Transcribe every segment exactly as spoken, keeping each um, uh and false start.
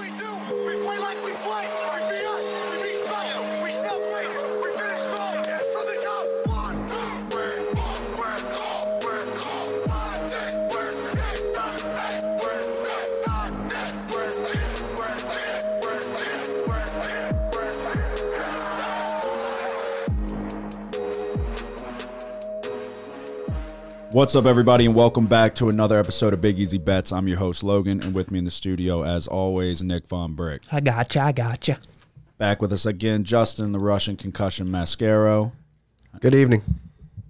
we do. We play like we play. We beat us. We beat special. We smell greatness. We finish strong. And from the top, one, two, three, four, we're cold, we're cold, five, six, we're eight, nine, eight, we're eight, nine, eight, we're ten, we're ten, we're ten, we're ten, we're ten. What's up, everybody, and welcome back to another episode of Big Easy Bets. I'm your host, Logan, and with me in the studio, as always, Nick Von Brick. I gotcha, I gotcha. Back with us again, Justin, the Russian concussion Mascaro. Good evening.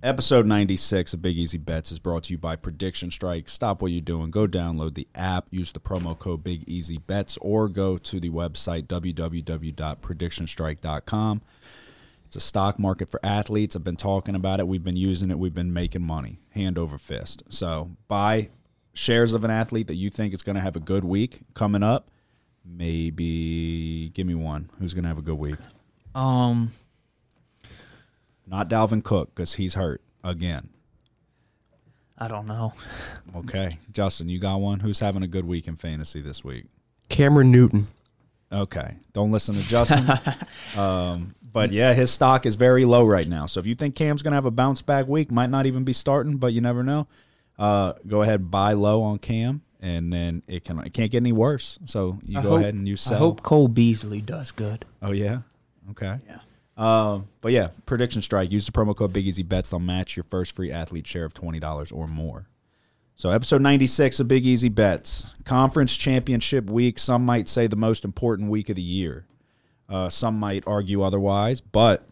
Episode ninety-six of Big Easy Bets is brought to you by Prediction Strike. Stop what you're doing. Go download the app. Use the promo code Big Easy Bets, or go to the website, w w w dot prediction strike dot com. It's a stock market for athletes. I've been talking about it. We've been using it. We've been making money hand over fist. So buy shares of an athlete that you think is going to have a good week coming up. Maybe give me one. Who's going to have a good week? Um, Not Dalvin Cook, because he's hurt again. I don't know. Okay. Justin, you got one? Who's having a good week in fantasy this week? Cameron Newton. Okay. Don't listen to Justin. um But, yeah, his stock is very low right now. So if you think Cam's going to have a bounce-back week, might not even be starting, but you never know, uh, go ahead and buy low on Cam, and then it, can, it can't get any worse. So you I go hope, ahead and you sell. I hope Cole Beasley does good. Oh, yeah? Okay. Yeah. Um, but, yeah, Prediction Strike. Use the promo code BigEasyBets. They'll match your first free athlete share of twenty dollars or more. So episode ninety-six of Big Easy Bets. Conference Championship Week, some might say the most important week of the year. Uh, some might argue otherwise, but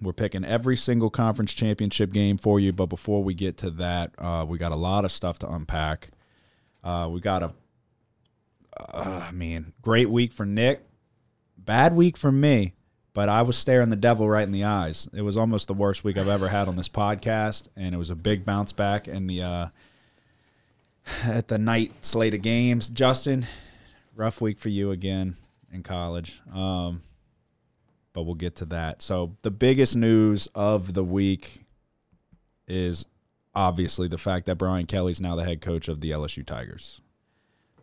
we're picking every single conference championship game for you. But before we get to that, uh, we got a lot of stuff to unpack. Uh, we got a, uh, man, great week for Nick. Bad week for me, but I was staring the devil right in the eyes. It was almost the worst week I've ever had on this podcast, and it was a big bounce back in the uh, at the night slate of games. Justin, rough week for you again. In college, um, but we'll get to that. So the biggest news of the week is obviously the fact that Brian Kelly's now the head coach of the L S U Tigers.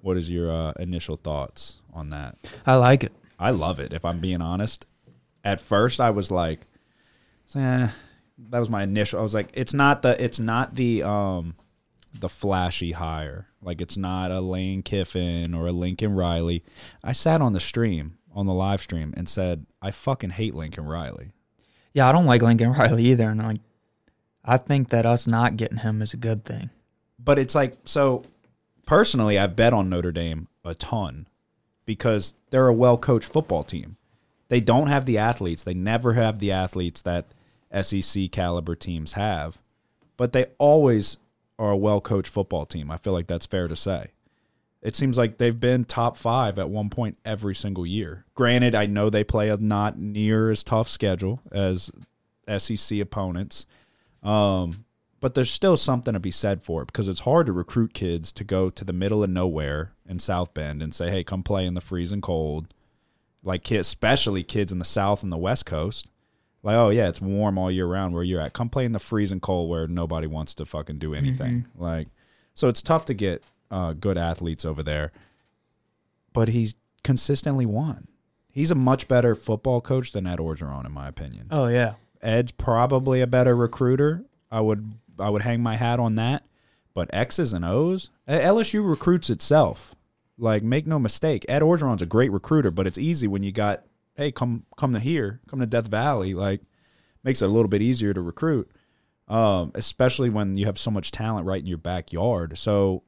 What is your uh, initial thoughts on that? I like it. I love it, if I'm being honest. At first, I was like, eh, that was my initial. I was like, it's not the, it's not the, um, the flashy hire. Like, it's not a Lane Kiffin or a Lincoln Riley. I sat on the stream, on the live stream, and said, I fucking hate Lincoln Riley. Yeah, I don't like Lincoln Riley either. And, like, I think that us not getting him is a good thing. But it's like, so, personally, I bet on Notre Dame a ton because they're a well-coached football team. They don't have the athletes. They never have the athletes that S E C caliber teams have. But they always are a well-coached football team. I feel like that's fair to say. It seems like they've been top five at one point every single year. Granted, I know they play a not near as tough schedule as S E C opponents, um, but there's still something to be said for it because it's hard to recruit kids to go to the middle of nowhere in South Bend and say, hey, come play in the freezing cold, like kids, especially kids in the South and the West Coast. Like, oh, yeah, it's warm all year round where you're at. Come play in the freezing cold where nobody wants to fucking do anything. Mm-hmm. Like, so it's tough to get uh, good athletes over there. But he's consistently won. He's a much better football coach than Ed Orgeron, in my opinion. Oh, yeah. Ed's probably a better recruiter. I would I would hang my hat on that. But X's and O's, L S U recruits itself. Like, make no mistake. Ed Orgeron's a great recruiter, but it's easy when you got, hey, come come to here, come to Death Valley, like, makes it a little bit easier to recruit, um, especially when you have so much talent right in your backyard. So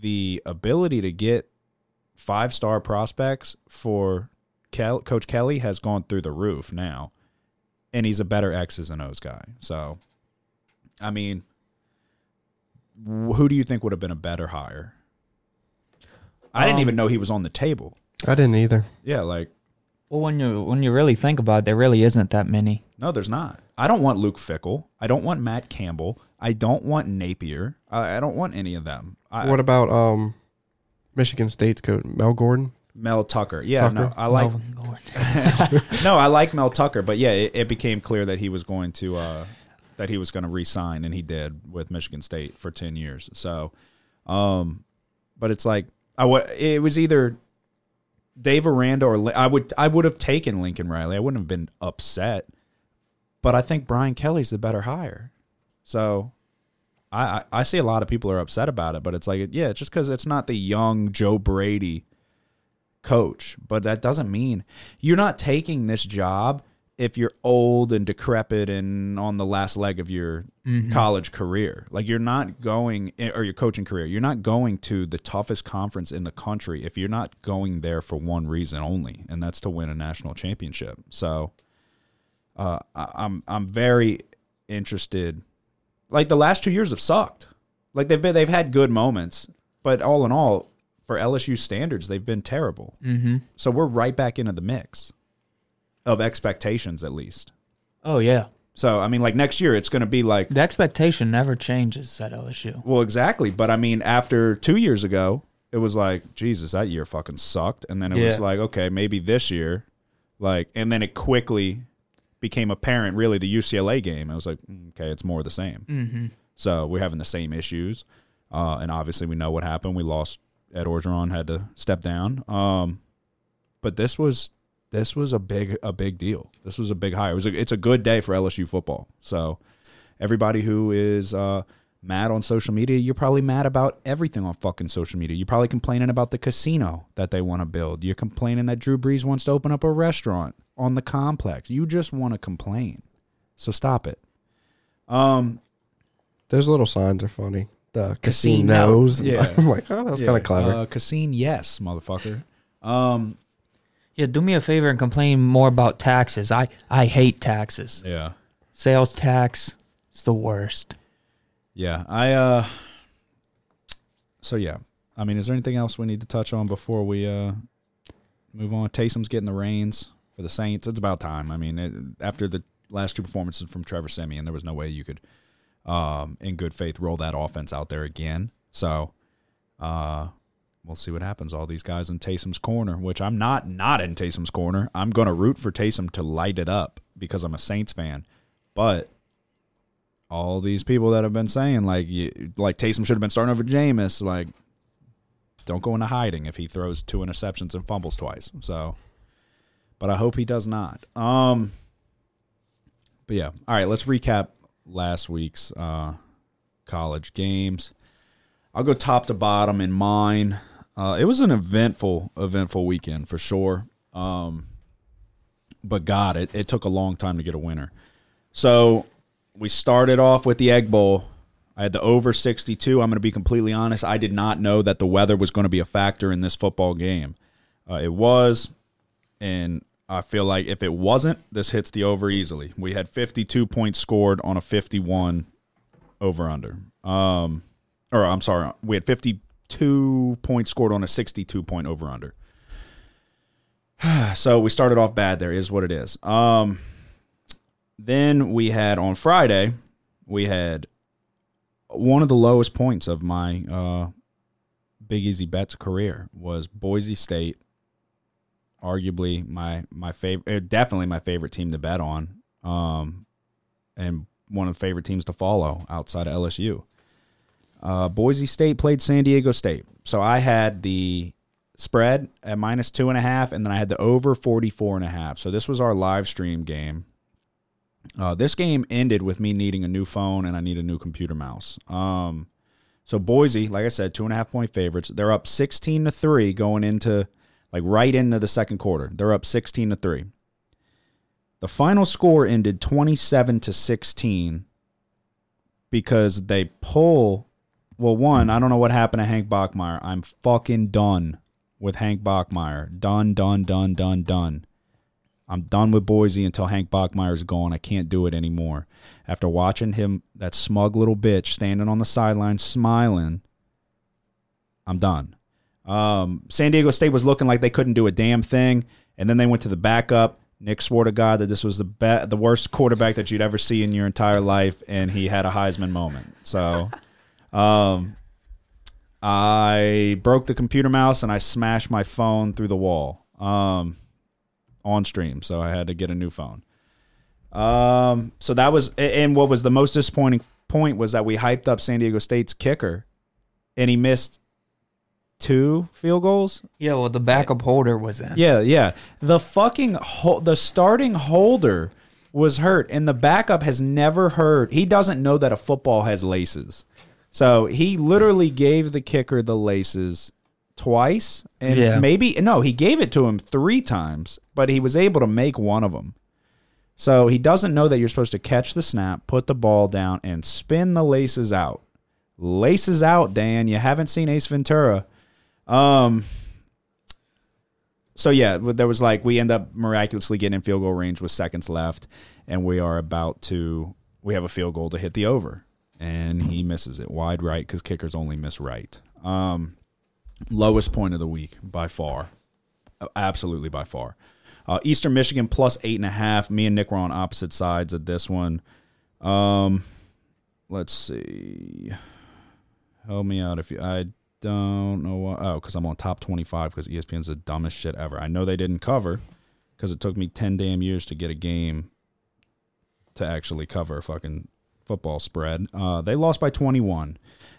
the ability to get five-star prospects for Kel- Coach Kelly has gone through the roof now, and he's a better X's and O's guy. So, I mean, who do you think would have been a better hire? I um, didn't even know he was on the table. I didn't either. Yeah, like, well, when you when you really think about it, there really isn't that many. No, there's not. I don't want Luke Fickell. I don't want Matt Campbell. I don't want Napier. I, I don't want any of them. I, what about um, Michigan State's coach, Mel Gordon? Mel Tucker. Yeah, Tucker. no, I like No, I like Mel Tucker, but yeah, it, it became clear that he was going to uh, that he was going to re-sign, and he did with Michigan State for ten years. So, um, but it's like I w- it was either Dave Aranda or I would I would have taken Lincoln Riley. I wouldn't have been upset, but I think Brian Kelly's the better hire. So I, I see a lot of people are upset about it, but it's like, yeah, it's just because it's not the young Joe Brady coach. But that doesn't mean you're not taking this job if you're old and decrepit and on the last leg of your mm-hmm. college career. Like you're not going – or your coaching career. You're not going to the toughest conference in the country if you're not going there for one reason only, and that's to win a national championship. So uh, I'm I'm very interested – like the last two years have sucked. Like they've been, they've had good moments, but all in all, for L S U standards, they've been terrible. Mm-hmm. So we're right back into the mix of expectations, at least. Oh yeah. So I mean, like next year, it's going to be like the expectation never changes at L S U. Well, exactly. But I mean, after two years ago, it was like Jesus, that year fucking sucked, and then it yeah. was like, okay, maybe this year, like, and then it quickly became apparent, really, the U C L A game. I was like, okay, it's more of the same. Mm-hmm. So we're having the same issues. Uh, and obviously we know what happened. We lost Ed Orgeron, had to step down. Um, but this was this was a big a big deal. This was a big hire. It was a, it's a good day for L S U football. So everybody who is uh, mad on social media, you're probably mad about everything on fucking social media. You're probably complaining about the casino that they want to build. You're complaining that Drew Brees wants to open up a restaurant on the complex. You just want to complain, so stop it. Um, those little signs are funny. The casinos, casino. Yeah. I'm like, oh, that was yeah. kind of clever. Uh, casino, yes, motherfucker. Um, yeah, do me a favor and complain more about taxes. I I hate taxes. Yeah, sales tax is the worst. Yeah, I. Uh, so yeah, I mean, is there anything else we need to touch on before we uh move on? Taysom's getting the reins for the Saints. It's about time. I mean, it, after the last two performances from Trevor Siemian, there was no way you could, um, in good faith, roll that offense out there again. So uh, we'll see what happens. All these guys in Taysom's corner, which I'm not not in Taysom's corner. I'm going to root for Taysom to light it up because I'm a Saints fan. But all these people that have been saying, like, you, like Taysom should have been starting over Jameis, like, don't go into hiding if he throws two interceptions and fumbles twice. So – but I hope he does not. Um, but, yeah. All right, let's recap last week's uh, college games. I'll go top to bottom in mine. Uh, it was an eventful, eventful weekend for sure. Um, but, God, it, it took a long time to get a winner. So we started off with the Egg Bowl. I had the over sixty-two. I'm going to be completely honest. I did not know that the weather was going to be a factor in this football game. Uh, it was. And I feel like if it wasn't, this hits the over easily. We had fifty-two points scored on a fifty-one over-under. Um, or I'm sorry, we had fifty-two points scored on a sixty-two point over-under. So we started off bad there, is what it is. Um, then we had on Friday, we had one of the lowest points of my uh, Big Easy Bets career was Boise State. Arguably my my favorite, definitely my favorite team to bet on, um, and one of the favorite teams to follow outside of L S U. Uh, Boise State played San Diego State, so I had the spread at minus two and a half, and then I had the over forty four and a half. So this was our live stream game. Uh, this game ended with me needing a new phone and I need a new computer mouse. Um, so Boise, like I said, two and a half point favorites. They're up sixteen to three going into. Like right into the second quarter. They're up sixteen to three. The final score ended twenty-seven to sixteen because they pull. Well, one, I don't know what happened to Hank Bachmeier. I'm fucking done with Hank Bachmeier. Done, done, done, done, done. I'm done with Boise until Hank Bachmeier's gone. I can't do it anymore. After watching him, that smug little bitch standing on the sideline smiling, I'm done. Um, San Diego State was looking like they couldn't do a damn thing, and then they went to the backup. Nick swore to God that this was the be- the worst quarterback that you'd ever see in your entire life, and he had a Heisman moment. So um, I broke the computer mouse, and I smashed my phone through the wall um, on stream, so I had to get a new phone. Um, so that was – and what was the most disappointing point was that we hyped up San Diego State's kicker, and he missed – two field goals. Yeah, well, the backup holder was in. Yeah, yeah. The fucking ho- the starting holder was hurt, and the backup has never heard. He doesn't know that a football has laces. So he literally gave the kicker the laces twice, and yeah. maybe no, he gave it to him three times, but he was able to make one of them. So he doesn't know that you're supposed to catch the snap, put the ball down, and spin the laces out. Laces out, Dan. You haven't seen Ace Ventura. Um. So, yeah, there was like we end up miraculously getting in field goal range with seconds left, and we are about to – we have a field goal to hit the over, and he misses it wide right because kickers only miss right. Um, lowest point of the week by far, absolutely by far. Uh, Eastern Michigan plus eight and a half. Me and Nick were on opposite sides of this one. Um, let's see. Help me out if you – I. Don't know why. Oh, because I'm on top twenty-five because E S P N's the dumbest shit ever. I know they didn't cover because it took me ten damn years to get a game to actually cover a fucking football spread. Uh, they lost by twenty-one.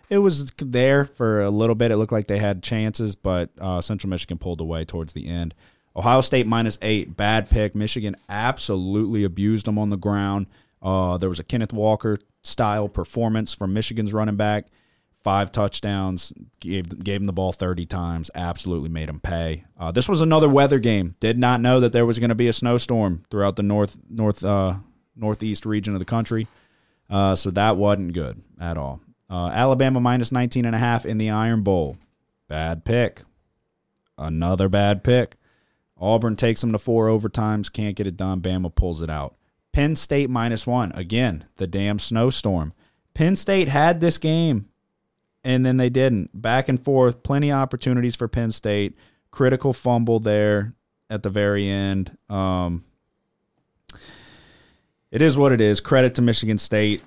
It was there for a little bit. It looked like they had chances, but uh, Central Michigan pulled away towards the end. Ohio State minus eight. Bad pick. Michigan absolutely abused them on the ground. Uh, there was a Kenneth Walker-style performance from Michigan's running back. Five touchdowns, gave, gave him the ball thirty times, absolutely made him pay. Uh, this was another weather game. Did not know that there was going to be a snowstorm throughout the north, north, uh, northeast region of the country. Uh, so that wasn't good at all. Uh, Alabama minus nineteen and a half in the Iron Bowl. Bad pick. Another bad pick. Auburn takes them to four overtimes, can't get it done. Bama pulls it out. Penn State minus one. Again, the damn snowstorm. Penn State had this game. And then they didn't. Back and forth, plenty of opportunities for Penn State. Critical fumble there at the very end. Um, it is what it is. Credit to Michigan State,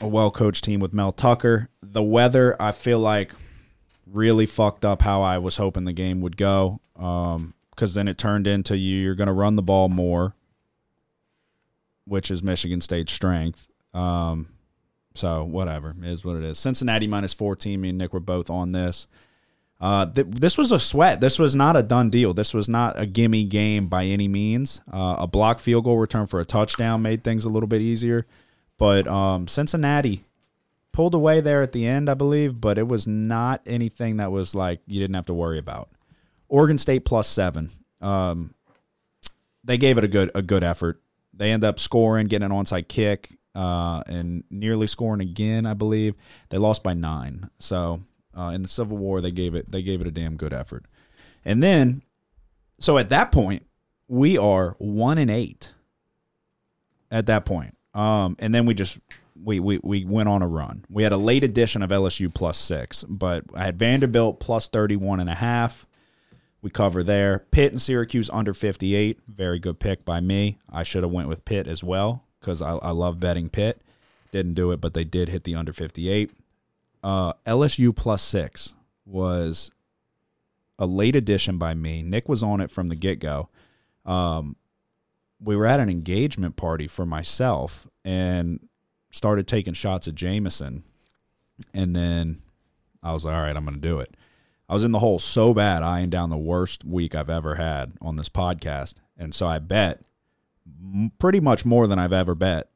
a well-coached team with Mel Tucker. The weather, I feel like, really fucked up how I was hoping the game would go because um, then it turned into you, you're going to run the ball more, which is Michigan State's strength. Um So, whatever. It is what it is. Cincinnati minus fourteen. Me and Nick were both on this. Uh, th- this was a sweat. This was not a done deal. This was not a gimme game by any means. Uh, a blocked field goal return for a touchdown made things a little bit easier. But um, Cincinnati pulled away there at the end, I believe, but it was not anything that was like you didn't have to worry about. Oregon State plus seven. Um, they gave it a good a good effort. They end up scoring, getting an onside kick. Uh, and nearly scoring again, I believe. They lost by nine. So uh, in the Civil War, they gave it they gave it a damn good effort. And then, so at that point, we are one and eight. At that point, um, and then we just we we we went on a run. We had a late edition of L S U plus six, but I had Vanderbilt plus thirty one and a half. We cover there. Pitt and Syracuse under fifty eight. Very good pick by me. I should have went with Pitt as well, because I, I love betting Pitt. Didn't do it, but they did hit the under fifty-eight. Uh, L S U plus six was a late addition by me. Nick was on it from the get-go. Um, we were at an engagement party for myself and started taking shots at Jameson. And then I was like, all right, I'm going to do it. I was in the hole so bad, eyeing down the worst week I've ever had on this podcast. And so I bet pretty much more than I've ever bet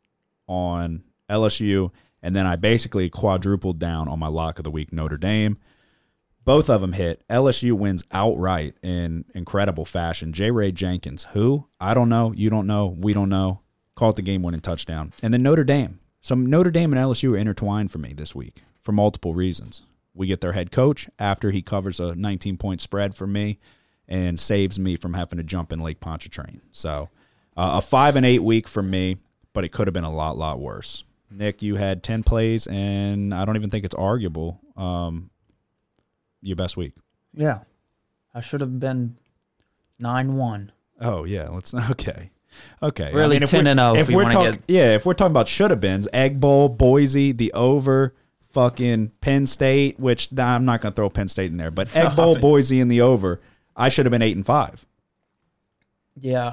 on L S U, and then I basically quadrupled down on my lock of the week, Notre Dame. Both of them hit. L S U wins outright in incredible fashion. J. Ray Jenkins, who? I don't know. You don't know. We don't know. Caught the game-winning touchdown. And then Notre Dame. So Notre Dame and L S U are intertwined for me this week for multiple reasons. We get their head coach after he covers a nineteen-point spread for me and saves me from having to jump in Lake Pontchartrain. So Uh, a five and eight week for me, but it could have been a lot, lot worse. Nick, you had ten plays, and I don't even think it's arguable. Um, your best week. Yeah, I should have been nine one. Oh yeah, let's okay, okay. Really I mean, ten and zero. If, if we're talking, get... yeah, if we're talking about should have beens, Egg Bowl, Boise, the over, fucking Penn State. Which nah, I'm not going to throw Penn State in there, but Egg Bowl, Boise, and the over. I should have been eight and five. Yeah.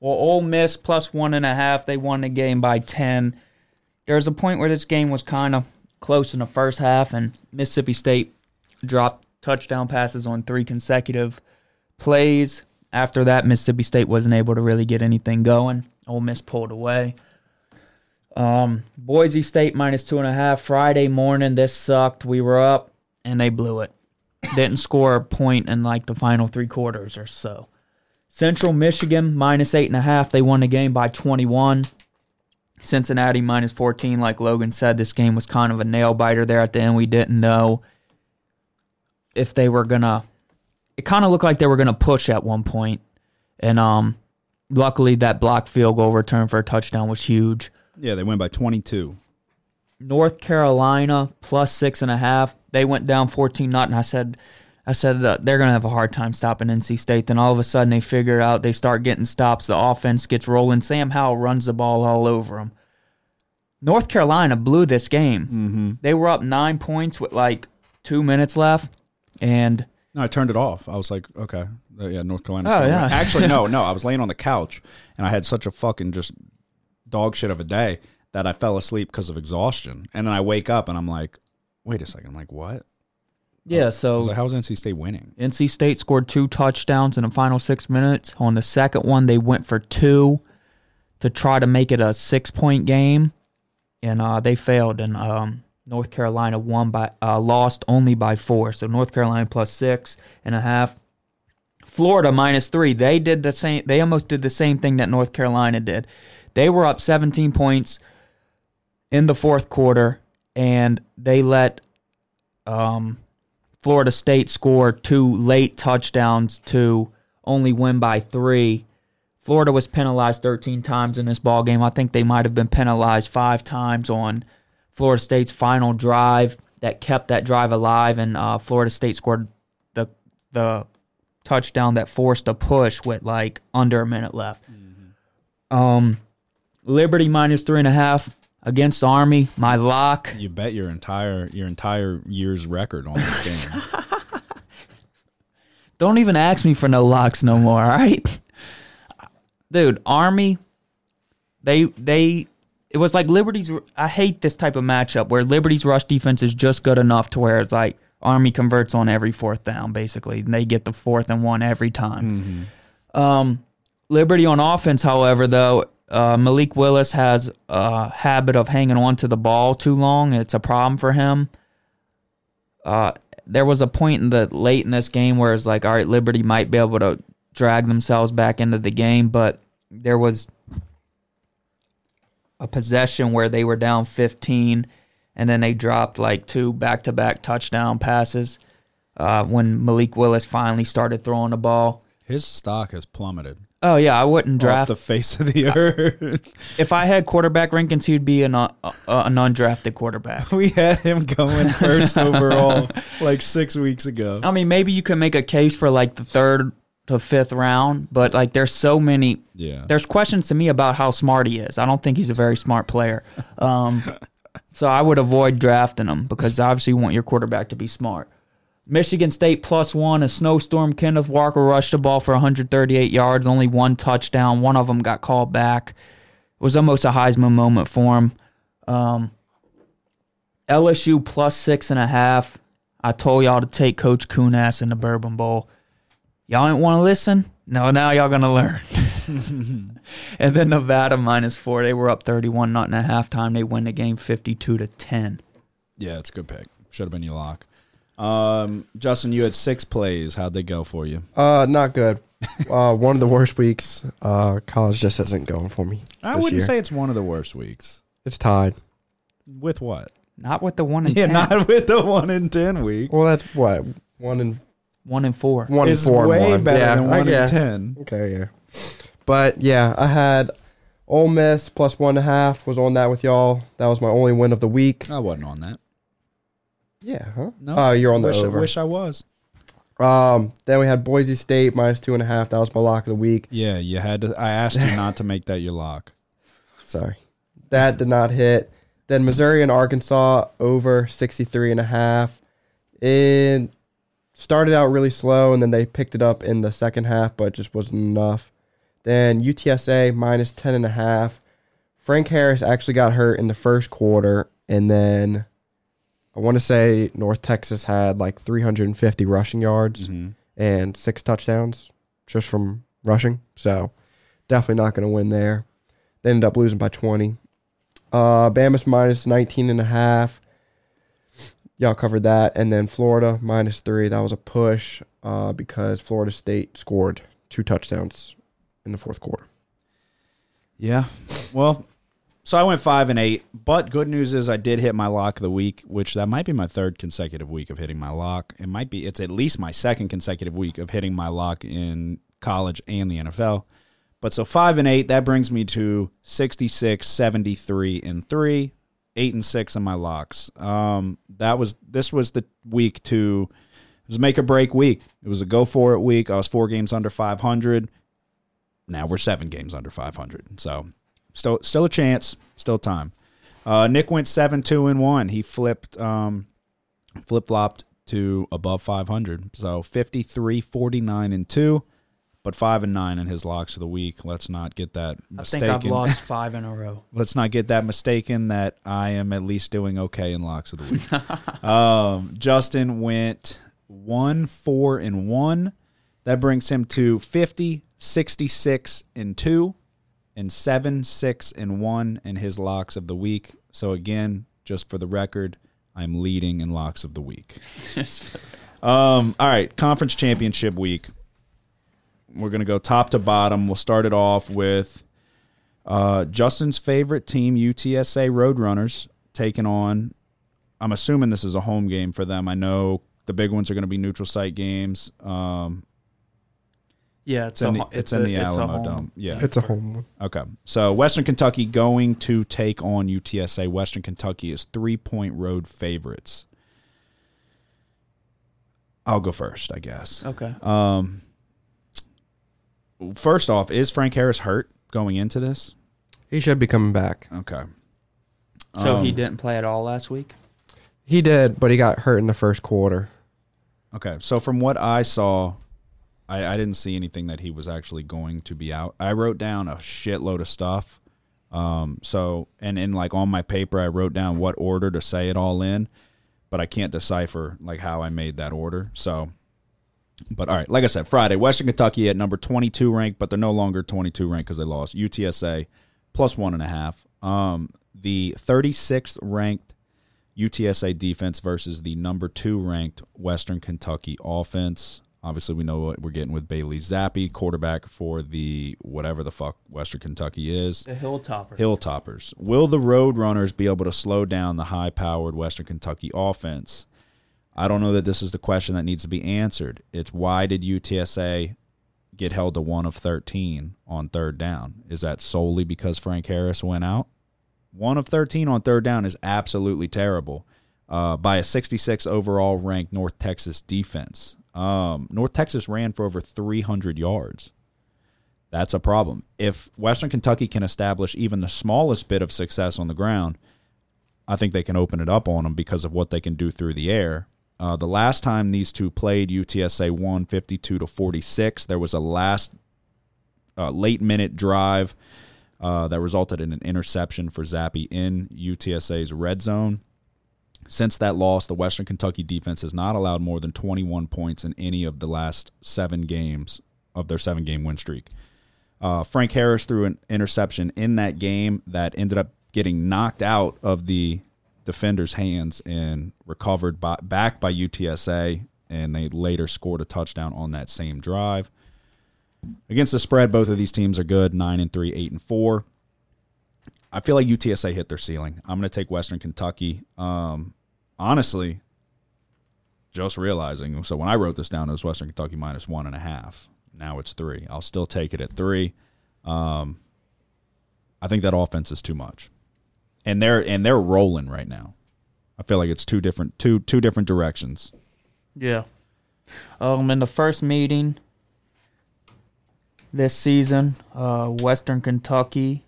Well, Ole Miss plus one and a half. They won the game by ten. There was a point where this game was kind of close in the first half, and Mississippi State dropped touchdown passes on three consecutive plays. After that, Mississippi State wasn't able to really get anything going. Ole Miss pulled away. Um, Boise State minus two and a half. Friday morning, this sucked. We were up, and they blew it. Didn't score a point in like the final three quarters or so. Central Michigan minus eight and a half. They won the game by twenty-one. Cincinnati minus fourteen. Like Logan said, this game was kind of a nail-biter there at the end. We didn't know if they were going to. It kind of looked like they were going to push at one point. And um, luckily, that blocked field goal return for a touchdown was huge. Yeah, they went by twenty-two. North Carolina, plus six and a half. They went down fourteen nothing, and I said, I said uh, they're going to have a hard time stopping N C State. Then all of a sudden, they figure out, they start getting stops. The offense gets rolling. Sam Howell runs the ball all over them. North Carolina blew this game. Mm-hmm. They were up nine points with like two minutes left, and... No, I turned it off. I was like, okay, uh, yeah, North Carolina's oh, yeah. Actually, no, no. I was laying on the couch, and I had such a fucking just dog shit of a day that I fell asleep because of exhaustion. And then I wake up, and I'm like, wait a second. I'm like, what? Yeah, so. I was like, how is N C State winning? N C State scored two touchdowns in the final six minutes. On the second one, they went for two to try to make it a six-point game, and uh, they failed, and um North Carolina won by uh, lost only by four. So North Carolina plus six and a half. Florida minus three. They did the same. They almost did the same thing that North Carolina did. They were up seventeen points in the fourth quarter, and they let um, Florida State score two late touchdowns to only win by three. Florida was penalized thirteen times in this ballgame. I think they might have been penalized five times on Florida State's final drive that kept that drive alive, and uh, Florida State scored the the touchdown that forced a push with like under a minute left. Mm-hmm. Um, Liberty minus three and a half against Army. My lock. You bet your entire your entire year's record on this game. Don't even ask me for no locks no more. All right, dude. Army. They they. It was like Liberty's – I hate this type of matchup where Liberty's rush defense is just good enough to where it's like Army converts on every fourth down, basically, and they get the fourth and one every time. Mm-hmm. Um, Liberty on offense, however, though, uh, Malik Willis has a habit of hanging on to the ball too long. It's a problem for him. Uh, there was a point in the late in this game where it's like, all right, Liberty might be able to drag themselves back into the game, but there was – a possession where they were down fifteen, and then they dropped like two back-to-back touchdown passes uh, when Malik Willis finally started throwing the ball. His stock has plummeted. Oh, yeah, I wouldn't draft. Off the face of the earth. If I had quarterback rankings, he'd be an, uh, an undrafted quarterback. We had him going first overall like six weeks ago. I mean, maybe you can make a case for like the third to fifth round, but like there's so many yeah. There's questions to me about how smart he is. I don't think he's a very smart player. Um, so I would avoid drafting him because obviously you want your quarterback to be smart. Michigan State plus one, a snowstorm. Kenneth Walker rushed the ball for one hundred thirty-eight yards, only one touchdown. One of them got called back. It was almost a Heisman moment for him. Um, L S U plus six and a half. I told y'all to take Coach Kunas in the Bourbon Bowl. Y'all didn't want to listen? No, now y'all going to learn. And then Nevada minus four. They were up thirty-one nothing at halftime. They win the game fifty-two to ten. Yeah, it's a good pick. Should have been your lock. Um, Justin, you had six plays. How'd they go for you? Uh, not good. uh, one of the worst weeks. Uh, college just isn't going for me. I wouldn't year. say it's one of the worst weeks. It's tied. With what? Not with the one in yeah, ten. Yeah, not with the one in ten week. Well, that's what? One in One and four. One and four. It's way one. better yeah, than one and ten. Okay, yeah. But, yeah, I had Ole Miss plus one and a half. Was on that with y'all. That was my only win of the week. I wasn't on that. Yeah, huh? No. Oh, uh, you're on the wish, over. I wish I was. Um. Then we had Boise State minus two and a half. That was my lock of the week. Yeah, you had to. I asked you not to make that your lock. Sorry. That did not hit. Then Missouri and Arkansas over sixty-three and a half. In... Started out really slow, and then they picked it up in the second half, but just wasn't enough. Then U T S A minus ten and a half. Frank Harris actually got hurt in the first quarter, and then I want to say North Texas had like three hundred fifty rushing yards mm-hmm. and six touchdowns just from rushing. So definitely not going to win there. They ended up losing by twenty. Uh, Bama's minus nineteen and a half. Y'all covered that. And then Florida minus three. That was a push uh, because Florida State scored two touchdowns in the fourth quarter. Yeah. Well, so I went five and eight, but good news is I did hit my lock of the week, which that might be my third consecutive week of hitting my lock. It might be, it's at least my second consecutive week of hitting my lock in college and the N F L. But so five and eight, that brings me to sixty-six, seventy-three and three, eight and six on my locks. Um, that was, this was the week to, it was a make or break week. It was a go for it week. I was four games under five hundred. Now we're seven games under five hundred. So Still still a chance, still time. Uh, Nick went seven two and one. He flipped, um, flip-flopped to above five hundred. So fifty-three, forty-nine and two, but five and nine in his locks of the week. Let's not get that mistaken. I think I've lost five in a row. Let's not get that mistaken that I am at least doing okay in locks of the week. um, Justin went one four and one. That brings him to fifty, sixty-six and two. And seven, six, and one in his locks of the week. So again, just for the record, I'm leading in locks of the week. um, all right, conference championship week. We're gonna go top to bottom. We'll start it off with uh, Justin's favorite team, U T S A Roadrunners, taking on. I'm assuming this is a home game for them. I know the big ones are gonna be neutral site games. Um, Yeah, it's, it's in a, the, it's it's in a, the it's Alamo Dome. Yeah, it's a home one. Okay, so Western Kentucky going to take on U T S A. Western Kentucky is three-point road favorites. I'll go first, I guess. Okay. Um. First off, is Frank Harris hurt going into this? He should be coming back. Okay. So um, he didn't play at all last week? He did, but he got hurt in the first quarter. Okay, so from what I saw... I, I didn't see anything that he was actually going to be out. I wrote down a shitload of stuff. Um, so, and in like on my paper, I wrote down what order to say it all in, but I can't decipher like how I made that order. So, but all right, like I said, Friday, Western Kentucky at number twenty-two ranked, but they're no longer twenty-two ranked because they lost. U T S A plus one and a half. Um, the thirty-sixth ranked U T S A defense versus the number two ranked Western Kentucky offense. Obviously, we know what we're getting with Bailey Zappe, quarterback for the whatever the fuck Western Kentucky is. The Hilltoppers. Hilltoppers. Will the Roadrunners be able to slow down the high-powered Western Kentucky offense? I don't know that this is the question that needs to be answered. It's why did U T S A get held to one of thirteen on third down? Is that solely because Frank Harris went out? One of thirteen on third down is absolutely terrible uh, by a sixty-six overall ranked North Texas defense. Um, North Texas ran for over three hundred yards. That's a problem. If Western Kentucky can establish even the smallest bit of success on the ground, I think they can open it up on them because of what they can do through the air. Uh, the last time these two played, U T S A won fifty-two to forty-six. There was a last uh, late-minute drive uh, that resulted in an interception for Zappe in U T S A's red zone. Since that loss, the Western Kentucky defense has not allowed more than twenty-one points in any of the last seven games of their seven-game win streak. Uh, Frank Harris threw an interception in that game that ended up getting knocked out of the defender's hands and recovered by, back by U T S A, and they later scored a touchdown on that same drive. Against the spread, both of these teams are good, nine and three, eight and four. I feel like U T S A hit their ceiling. I'm going to take Western Kentucky. Um, honestly, just realizing, so when I wrote this down, it was Western Kentucky minus one and a half. Now it's three. I'll still take it at three. Um, I think that offense is too much, and they're and they're rolling right now. I feel like it's two different two two different directions. Yeah. Um, in the first meeting this season, uh, Western Kentucky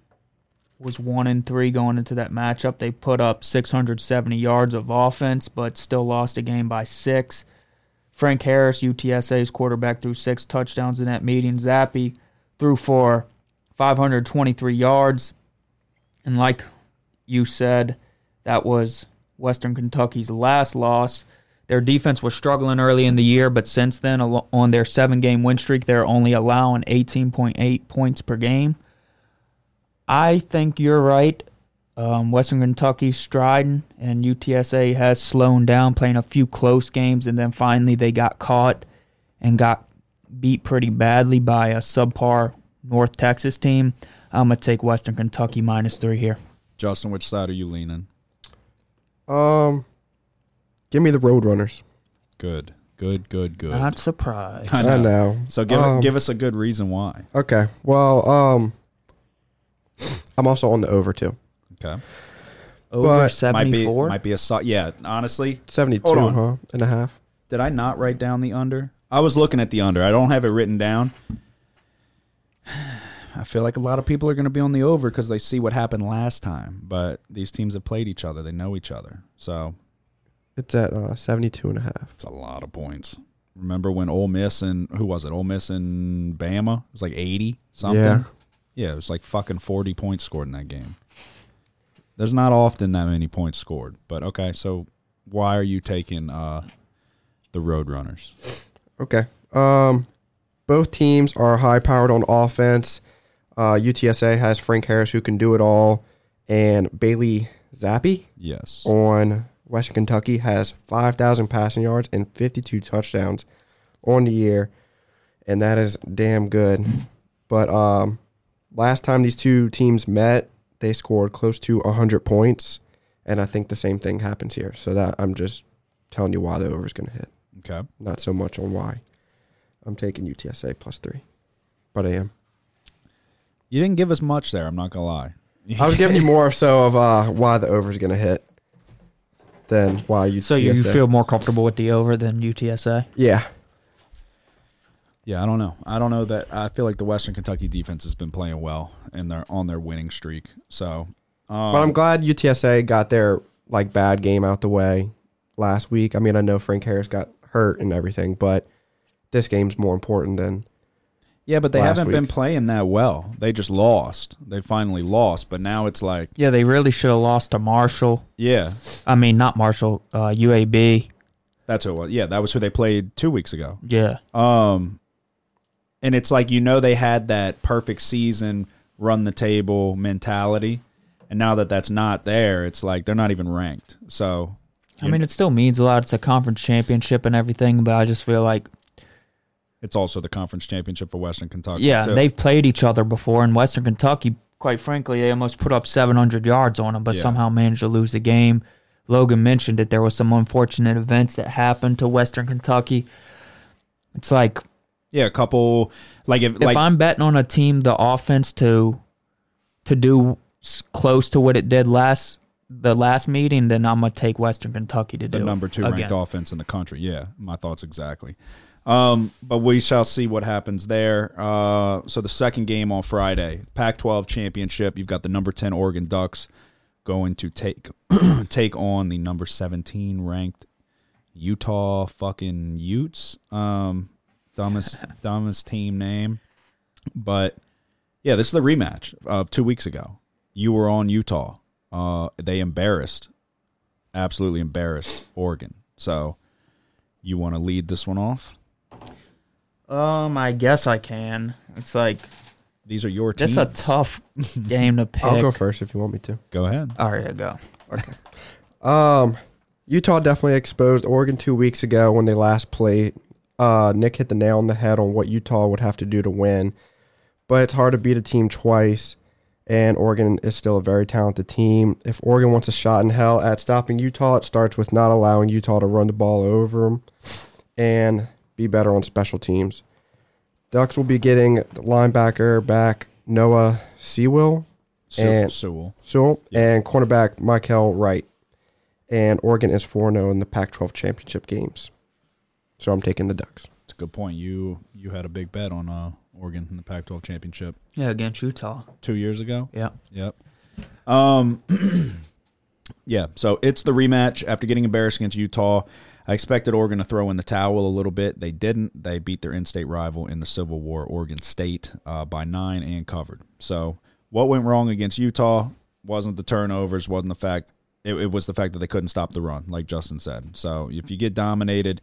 was one and three going into that matchup. They put up six hundred seventy yards of offense, but still lost a game by six. Frank Harris, U T S A's quarterback, threw six touchdowns in that meeting. Zappe threw for five hundred twenty-three yards. And like you said, that was Western Kentucky's last loss. Their defense was struggling early in the year, but since then, on their seven-game win streak, they're only allowing eighteen point eight points per game. I think you're right. Um, Western Kentucky's striding, and U T S A has slowed down, playing a few close games, and then finally they got caught and got beat pretty badly by a subpar North Texas team. I'm going to take Western Kentucky minus three here. Justin, which side are you leaning? Um... Give me the Roadrunners. Good, good, good, good. Not surprised. I know. I know. So give um, give us a good reason why. Okay. Well, um, I'm also on the over too. Okay. Over seventy-four might, might be a so- yeah. Honestly, seventy-two huh, and a half. Did I not write down the under? I was looking at the under. I don't have it written down. I feel like a lot of people are going to be on the over because they see what happened last time. But these teams have played each other. They know each other. So. It's at uh, seventy-two and a half. It's a lot of points. Remember when Ole Miss and, who was it, Ole Miss and Bama? It was like eighty something. Yeah. Yeah, it was like fucking forty points scored in that game. There's not often that many points scored. But, okay, so why are you taking uh, the Roadrunners? Okay. Um, both teams are high-powered on offense. Uh, U T S A has Frank Harris, who can do it all, and Bailey Zappe. Yes. On... Western Kentucky has five thousand passing yards and fifty-two touchdowns on the year, and that is damn good. But um, last time these two teams met, they scored close to one hundred points, and I think the same thing happens here. So that I'm just telling you why the over is going to hit. Okay. Not so much on why. I'm taking U T S A plus three, but I am. You didn't give us much there, I'm not going to lie. I was giving you more so of uh, why the over is going to hit. Than why U T S A. So you feel more comfortable with the over than U T S A? Yeah. Yeah, I don't know. I don't know that. I feel like the Western Kentucky defense has been playing well, and they're on their winning streak. So, um, but I'm glad U T S A got their like bad game out the way last week. I mean, I know Frank Harris got hurt and everything, but this game's more important than. Yeah, but they Last haven't week. been playing that well. They just lost. They finally lost, but now it's like... Yeah, they really should have lost to Marshall. Yeah. I mean, not Marshall, uh, U A B. That's who it was. Yeah, that was who they played two weeks ago. Yeah. Um, and it's like, you know, they had that perfect season, run-the-table mentality, and now that that's not there, it's like they're not even ranked. So, I mean, know. It still means a lot. It's a conference championship and everything, but I just feel like... It's also the conference championship for Western Kentucky. Yeah, too. They've played each other before, and Western Kentucky, quite frankly, they almost put up seven hundred yards on them, but yeah. somehow managed to lose the game. Logan mentioned that there was some unfortunate events that happened to Western Kentucky. It's like... Yeah, a couple... like If, if like, I'm betting on a team, the offense to to do close to what it did last the last meeting, then I'm going to take Western Kentucky to do it. The number two ranked offense in the country. Yeah, my thoughts exactly. Um, but we shall see what happens there. Uh, so the second game on Friday, Pac twelve championship. You've got the number ten Oregon Ducks going to take take on the number seventeen ranked Utah fucking Utes. Um, dumbest dumbest team name. But yeah, this is the rematch of two weeks ago. You were on Utah. Uh, they embarrassed, absolutely embarrassed Oregon. So you want to lead this one off? Um, I guess I can. It's like... These are your teams. That's a tough game to pick. I'll go first if you want me to. Go ahead. All right, go. Okay. Um, Utah definitely exposed Oregon two weeks ago when they last played. Uh, Nick hit the nail on the head on what Utah would have to do to win. But it's hard to beat a team twice, and Oregon is still a very talented team. If Oregon wants a shot in hell at stopping Utah, it starts with not allowing Utah to run the ball over them. And... be better on special teams. Ducks will be getting the linebacker back Noah Sewell and Sewell, Sewell yeah. and cornerback Michael Wright. And Oregon is four and oh in the Pac twelve championship games. So I'm taking the Ducks. That's a good point. You you had a big bet on uh, Oregon in the Pac twelve championship. Yeah, against Utah two years ago. Yeah. Yep. Um. yeah. So it's the rematch after getting embarrassed against Utah. I expected Oregon to throw in the towel a little bit. They didn't. They beat their in-state rival in the Civil War, Oregon State, uh, by nine and covered. So what went wrong against Utah wasn't the turnovers, wasn't the fact it, it was the fact that they couldn't stop the run, like Justin said. So if you get dominated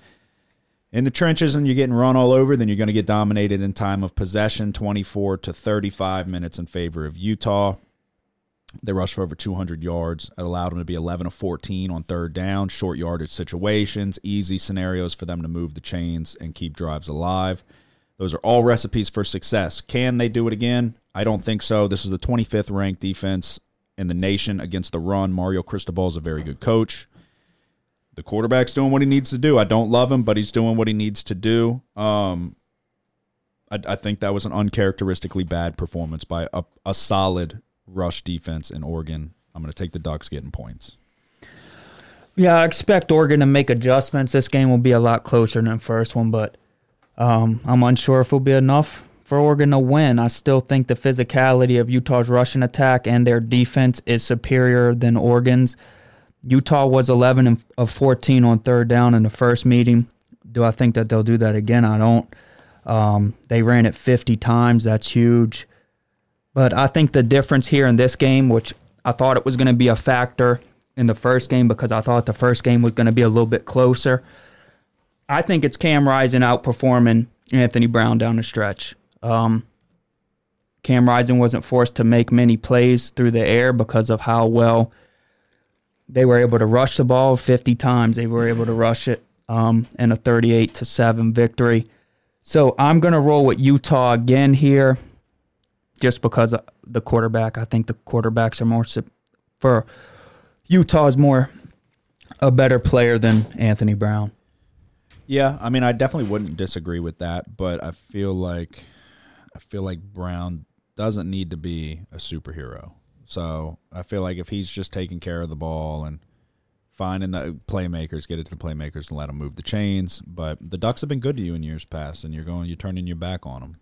in the trenches and you're getting run all over, then you're going to get dominated in time of possession, twenty-four to thirty-five minutes in favor of Utah. They rushed for over two hundred yards. It allowed them to be eleven of fourteen on third down, short yardage situations, easy scenarios for them to move the chains and keep drives alive. Those are all recipes for success. Can they do it again? I don't think so. This is the twenty-fifth ranked defense in the nation against the run. Mario Cristobal is a very good coach. The quarterback's doing what he needs to do. I don't love him, but he's doing what he needs to do. Um, I, I think that was an uncharacteristically bad performance by a, a solid rush defense in Oregon. I'm going to take the Ducks getting points. Yeah, I expect Oregon to make adjustments. This game will be a lot closer than the first one, but um, I'm unsure if it'll be enough for Oregon to win. I still think the physicality of Utah's rushing attack and their defense is superior than Oregon's. Utah was eleven of fourteen on third down in the first meeting. Do I think that they'll do that again? I don't. Um, they ran it fifty times. That's huge. But I think the difference here in this game, which I thought it was going to be a factor in the first game because I thought the first game was going to be a little bit closer, I think it's Cam Rising outperforming Anthony Brown down the stretch. Um, Cam Rising wasn't forced to make many plays through the air because of how well they were able to rush the ball. Fifty times they were able to rush it, um, in a thirty-eight to seven victory. So I'm going to roll with Utah again here. Just because of the quarterback, I think the quarterbacks are more for Utah is more a better player than Anthony Brown. Yeah, I mean, I definitely wouldn't disagree with that, but I feel like I feel like Brown doesn't need to be a superhero. So I feel like if he's just taking care of the ball and finding the playmakers, get it to the playmakers and let them move the chains. But the Ducks have been good to you in years past, and you're going, you're turning your back on them.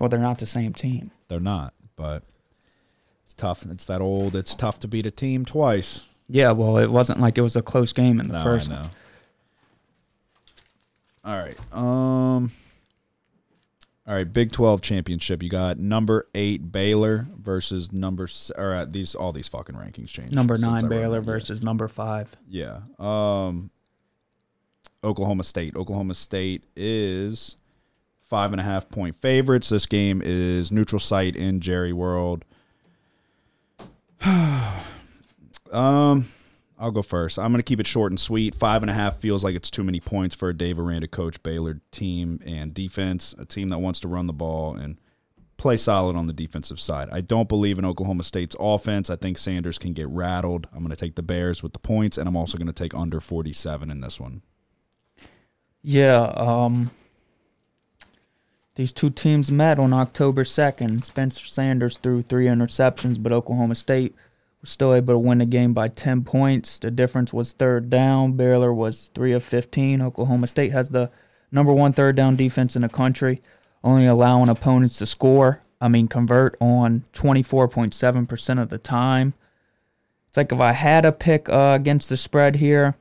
Well, they're not the same team. They're not, but it's tough. It's that old, it's tough to beat a team twice. Yeah, well, it wasn't like it was a close game in the no, first I know. one. All right. Um, all right, Big twelve championship. You got number eight Baylor versus number – or uh, these, all these fucking rankings changed. Number nine Baylor versus yet. number five. Yeah. Um, Oklahoma State. Oklahoma State is – Five and a half point favorites. This game is neutral site in Jerry World. um, I'll go first. I'm going to keep it short and sweet. Five and a half feels like it's too many points for a Dave Aranda coach Baylor team and defense, a team that wants to run the ball and play solid on the defensive side. I don't believe in Oklahoma State's offense. I think Sanders can get rattled. I'm going to take the Bears with the points, and I'm also going to take under forty-seven in this one. Yeah, um... These two teams met on October second. Spencer Sanders threw three interceptions, but Oklahoma State was still able to win the game by ten points. The difference was third down. Baylor was three of fifteen. Oklahoma State has the number one third down defense in the country, only allowing opponents to score, I mean convert on twenty-four point seven percent of the time. It's like if I had a pick uh, against the spread here,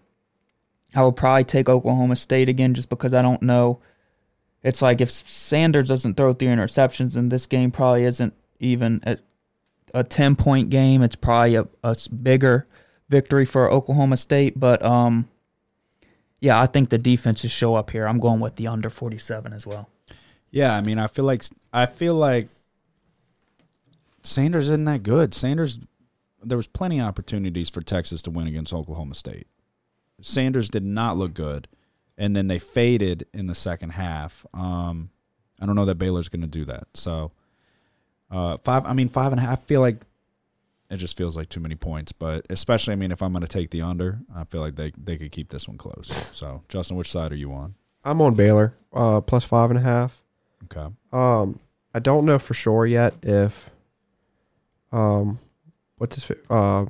I would probably take Oklahoma State again just because I don't know. It's like if Sanders doesn't throw three interceptions, then this game probably isn't even a, a ten-point game. It's probably a, a bigger victory for Oklahoma State. But, um, yeah, I think the defenses show up here. I'm going with the under forty-seven as well. Yeah, I mean, I feel like I feel like Sanders isn't that good. Sanders, there was plenty of opportunities for Texas to win against Oklahoma State. Sanders did not look good. And then they faded in the second half. Um, I don't know that Baylor's going to do that. So uh, five, I mean five and a half. I feel like it just feels like too many points. But especially, I mean, if I'm going to take the under, I feel like they they could keep this one close. So Justin, which side are you on? I'm on Baylor uh, plus five and a half. Okay. Um, I don't know for sure yet if um, what's his uh,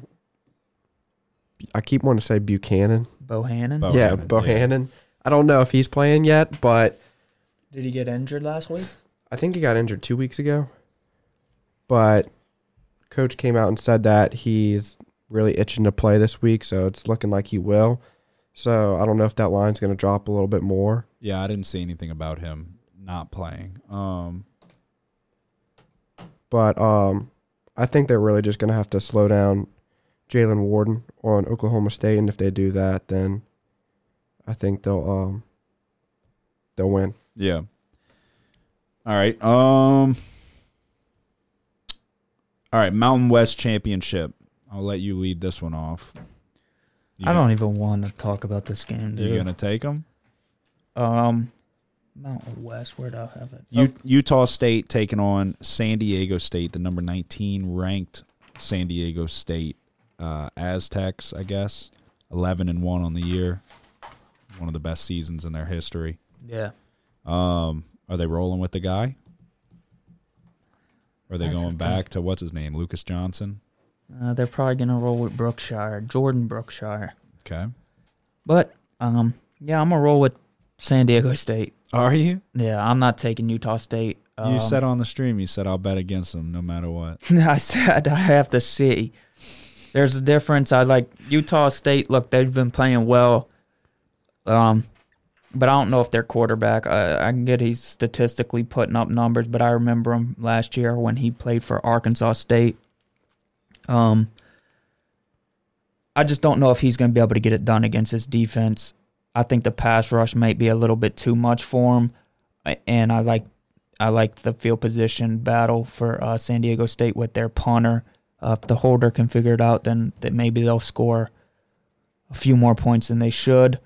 I keep wanting to say Buchanan. Bohannon. Bohannon yeah, Bohannon. Yeah. I don't know if he's playing yet, but... Did he get injured last week? I think he got injured two weeks ago. But Coach came out and said that he's really itching to play this week, so it's looking like he will. So I don't know if that line's going to drop a little bit more. Yeah, I didn't see anything about him not playing. Um, but um, I think they're really just going to have to slow down Jalen Warden on Oklahoma State, and if they do that, then I think they'll um, they'll win. Yeah. All right. Um. All right, Mountain West Championship. I'll let you lead this one off. You I don't gonna, even want to talk about this game, dude. You going to take them? Um, Mountain West, where do I have it? U- oh. Utah State taking on San Diego State, the number nineteen ranked San Diego State uh, Aztecs, I guess. eleven and one on the year. One of the best seasons in their history. Yeah. Um, are they rolling with the guy? Or are they That's going back to, what's his name, Lucas Johnson? Uh, they're probably going to roll with Brookshire, Jordan Brookshire. Okay. But, um, yeah, I'm going to roll with San Diego State. Are you? Yeah, I'm not taking Utah State. Um, you said on the stream, you said I'll bet against them no matter what. I said I have to see. There's a difference. I like Utah State. Look, they've been playing well. Um, but I don't know if they're quarterback. I, I can get he's statistically putting up numbers, but I remember him last year when he played for Arkansas State. Um, I just don't know if he's going to be able to get it done against his defense. I think the pass rush might be a little bit too much for him, and I like I like the field position battle for uh, San Diego State with their punter. Uh, if the holder can figure it out, then that maybe they'll score a few more points than they should.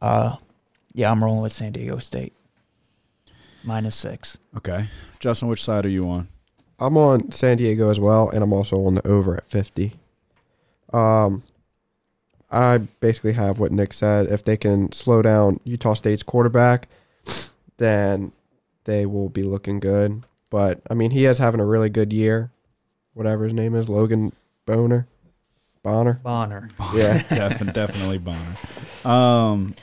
Uh, yeah, I'm rolling with San Diego State. Minus six. Okay. Justin, which side are you on? I'm on San Diego as well, and I'm also on the over at fifty. Um, I basically have what Nick said. If they can slow down Utah State's quarterback, then they will be looking good. But, I mean, he is having a really good year, whatever his name is, Logan Bonner. Bonner? Bonner. Yeah. Def- definitely Bonner. Um,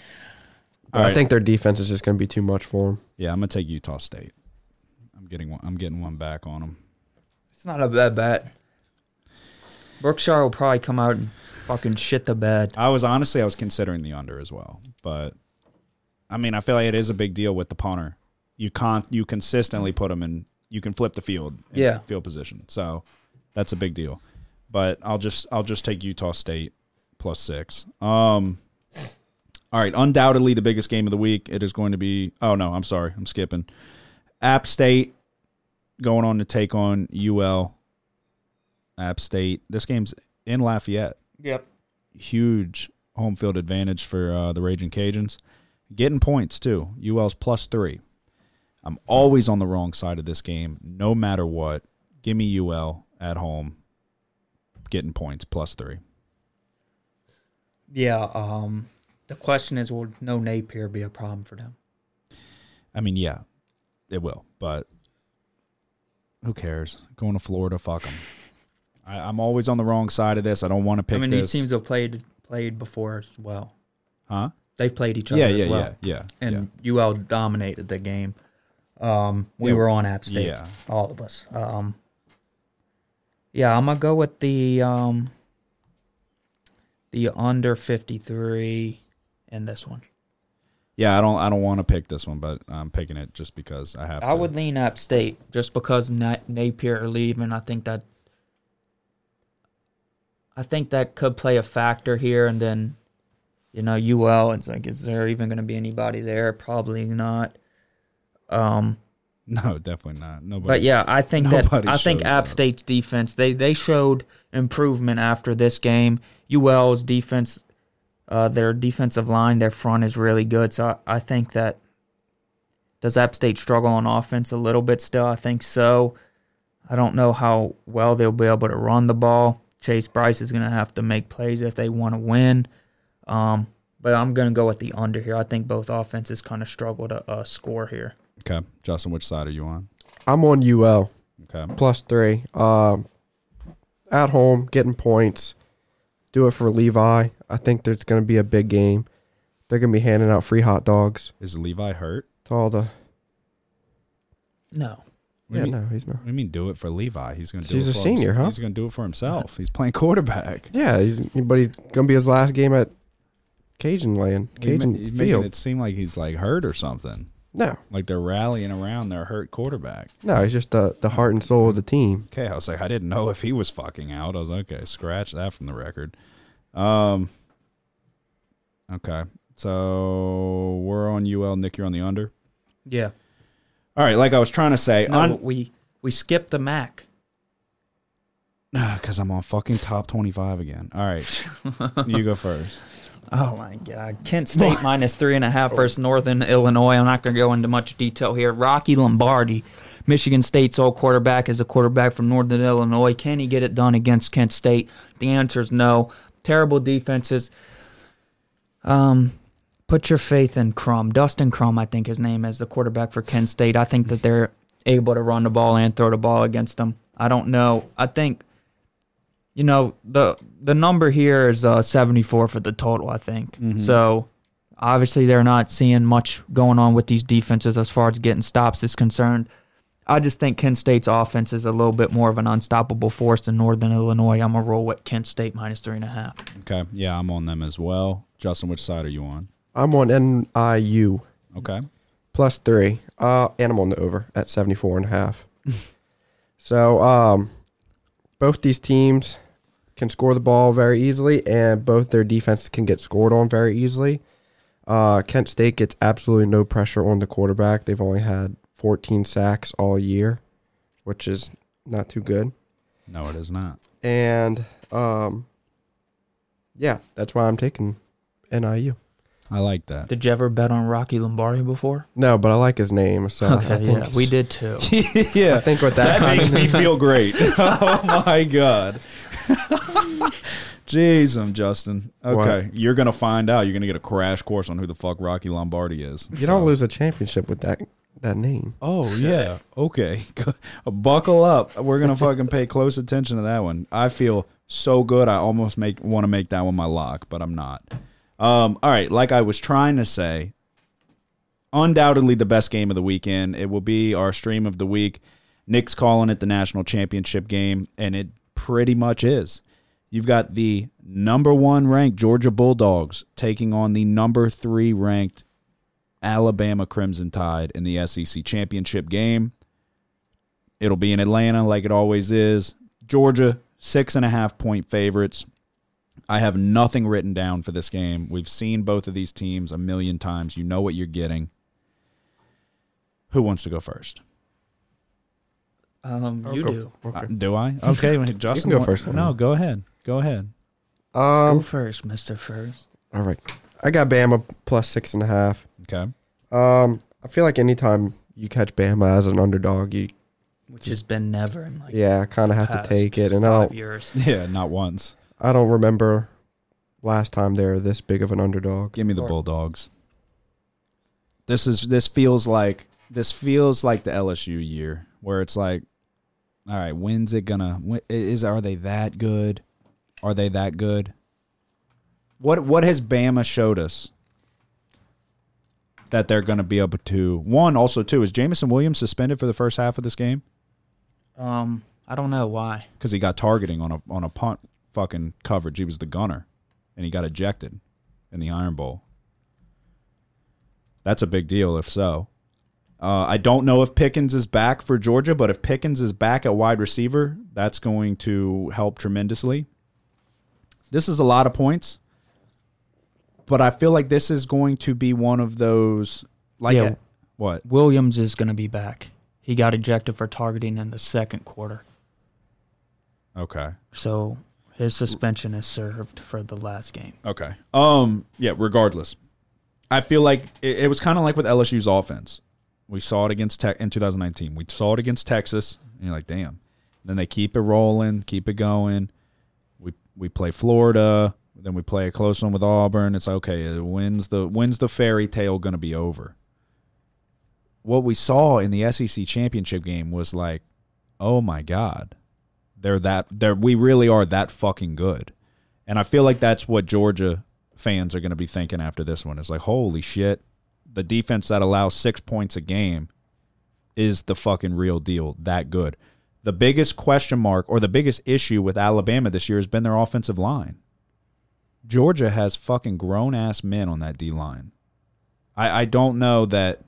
I right. think their defense is just going to be too much for him. Yeah, I'm going to take Utah State. I'm getting one, I'm getting one back on them. It's not a bad bet. Brookshire will probably come out and fucking shit the bed. I was honestly, I was considering the under as well, but I mean, I feel like it is a big deal with the punter. You can't, you consistently put them in. You can flip the field, in yeah, field position. So that's a big deal. But I'll just, I'll just take Utah State plus six. Um, all right, undoubtedly the biggest game of the week. It is going to be. Oh no, I'm sorry, I'm skipping. App State going on to take on U L. App State. This game's in Lafayette. Yep. Huge home field advantage for uh, the Ragin' Cajuns. Getting points, too. U L's plus three. I'm always on the wrong side of this game, no matter what. Give me U L at home. Getting points, plus three. Yeah. Um, the question is, will no Napier be a problem for them? I mean, yeah. It will, but who cares? Going to Florida, fuck them. I, I'm always on the wrong side of this. I don't want to pick this. I mean, this. These teams have played played before as well. Huh? They've played each other yeah, yeah, as well. Yeah, yeah, and yeah. U L dominated the game. Um, we yeah. were on App State, yeah. all of us. Um, yeah, I'm going to go with the, um, the under fifty-three in this one. Yeah, I don't I don't want to pick this one, but I'm picking it just because I have to. I would lean App State just because Napier are leaving. I think that I think that could play a factor here. And then, you know, U L, it's like, is there even going to be anybody there? Probably not. Um, no, definitely not. Nobody. But, yeah, I think that I think App State's defense, they, they showed improvement after this game. U L's defense – Uh, their defensive line, their front is really good. So I, I think that does App State struggle on offense a little bit still? I think so. I don't know how well they'll be able to run the ball. Chase Bryce is going to have to make plays if they want to win. Um, but I'm going to go with the under here. I think both offenses kind of struggle to uh, score here. Okay. Justin, which side are you on? I'm on U L. Okay. Plus three. Um, at home, getting points. Do it for Levi. I think there's going to be a big game. They're going to be handing out free hot dogs. Is Levi hurt? To all the... No. What yeah, mean, no, he's not. What do you mean do it for Levi? He's going to do he's it for He's a senior, himself. Huh? He's going to do it for himself. He's playing quarterback. Yeah, he's, but he's going to be his last game at Cajun land, Cajun you mean, you field. It seem like he's like hurt or something. No. Like they're rallying around their hurt quarterback. No, he's just the, the heart and soul of the team. Okay, I was like, I didn't know if he was fucking out. I was like, okay, scratch that from the record. Um. Okay, so we're on U L. Nick, you're on the under? Yeah. All right, like I was trying to say. No, on, we, we skipped the M A C. Because I'm on fucking top twenty-five again. All right, you go first. Oh, my God. Kent State minus three and a half versus Northern Illinois. I'm not going to go into much detail here. Rocky Lombardi, Michigan State's old quarterback, is a quarterback from Northern Illinois. Can he get it done against Kent State? The answer is no. Terrible defenses. Um, put your faith in Crum. Dustin Crum, I think his name is, the quarterback for Kent State. I think that they're able to run the ball and throw the ball against them. I don't know. I think... You know, the the number here is uh, seventy-four for the total, I think. Mm-hmm. So, obviously, they're not seeing much going on with these defenses as far as getting stops is concerned. I just think Kent State's offense is a little bit more of an unstoppable force than Northern Illinois. I'm going to roll with Kent State minus three and a half. Okay. Yeah, I'm on them as well. Justin, which side are you on? I'm on N I U. Okay. Plus three. Uh, and I'm on the over at seventy-four and a half. So, um, both these teams can score the ball very easily, and both their defenses can get scored on very easily. Uh, Kent State gets absolutely no pressure on the quarterback. They've only had fourteen sacks all year, which is not too good. No, it is not. And, um, yeah, that's why I'm taking N I U. I like that. Did you ever bet on Rocky Lombardi before? No, but I like his name. So okay, I think yeah, we did too. Yeah, I think with that, that makes me feel great. Oh my God. Jeez, I'm Justin. Okay, what? You're gonna find out. You're gonna get a crash course on who the fuck Rocky Lombardi is. You so. Don't lose a championship with that that name. Oh yeah. Okay. Buckle up. We're gonna fucking pay close attention to that one. I feel so good. I almost make want to make that one my lock, but I'm not. Um, all right, like I was trying to say, undoubtedly the best game of the weekend. It will be our stream of the week. Nick's calling it the national championship game, and it pretty much is. You've got the number one ranked Georgia Bulldogs taking on the number three ranked Alabama Crimson Tide in the S E C championship game. It'll be in Atlanta like it always is. Georgia, six and a half point favorites. I have nothing written down for this game. We've seen both of these teams a million times. You know what you're getting. Who wants to go first? Um, you go, do. Okay. Uh, do I? Okay, Justin. You can go first. No, no, go ahead. Go ahead. Um, go first, Mister First. All right. I got Bama plus six and a half. Okay. Um, I feel like anytime you catch Bama as an underdog, you... Which has been never in like... Yeah, I kind of have to take it. And I don't... Years. Yeah, not once. I don't remember last time they were this big of an underdog. Give me the Bulldogs. This is this feels like this feels like the L S U year where it's like, all right, when's it gonna? When, is are they that good? Are they that good? What what has Bama showed us that they're gonna be able to? One also too is Jamison Williams suspended for the first half of this game. Um, I don't know why. Because he got targeting on a on a punt. Fucking coverage. He was the gunner, and he got ejected in the Iron Bowl. That's a big deal, if so. Uh, I don't know if Pickens is back for Georgia, but if Pickens is back at wide receiver, that's going to help tremendously. This is a lot of points, but I feel like this is going to be one of those. Like yeah, a, what? Williams is going to be back. He got ejected for targeting in the second quarter. Okay. So... His suspension is served for the last game. Okay. Um. Yeah, regardless. I feel like it, it was kind of like with L S U's offense. We saw it against Tech in two thousand nineteen. We saw it against Texas, and you're like, damn. Then they keep it rolling, keep it going. We we play Florida, then we play a close one with Auburn. It's like, okay, when's the, when's the fairy tale going to be over? What we saw in the S E C championship game was like, oh, my God. They're that they're we really are that fucking good. And I feel like that's what Georgia fans are going to be thinking after this one. It's like, holy shit, the defense that allows six points a game is the fucking real deal, that good. The biggest question mark or the biggest issue with Alabama this year has been their offensive line. Georgia has fucking grown-ass men on that D-line. I, I don't know that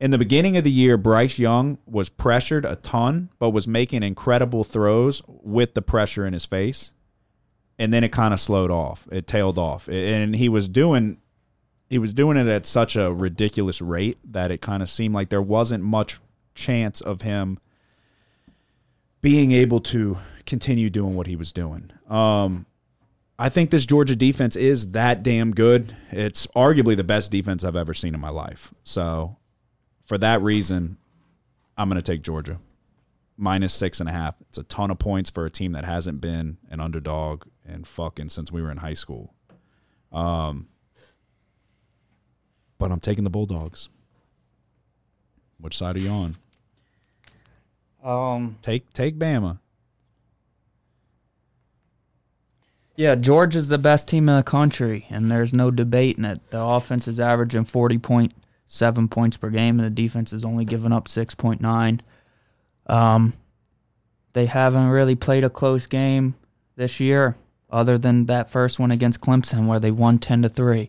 In the beginning of the year, Bryce Young was pressured a ton, but was making incredible throws with the pressure in his face. And then it kind of slowed off. It tailed off. And he was doing he was doing it at such a ridiculous rate that it kind of seemed like there wasn't much chance of him being able to continue doing what he was doing. Um, I think this Georgia defense is that damn good. It's arguably the best defense I've ever seen in my life. So for that reason, I'm going to take Georgia. Minus six and a half. It's a ton of points for a team that hasn't been an underdog and fucking since we were in high school. Um, but I'm taking the Bulldogs. Which side are you on? Um, take take Bama. Yeah, Georgia's the best team in the country, and there's no debate in it. The offense is averaging forty point seven points per game, and the defense is only giving up six point nine. Um, they haven't really played a close game this year other than that first one against Clemson where they won ten to three.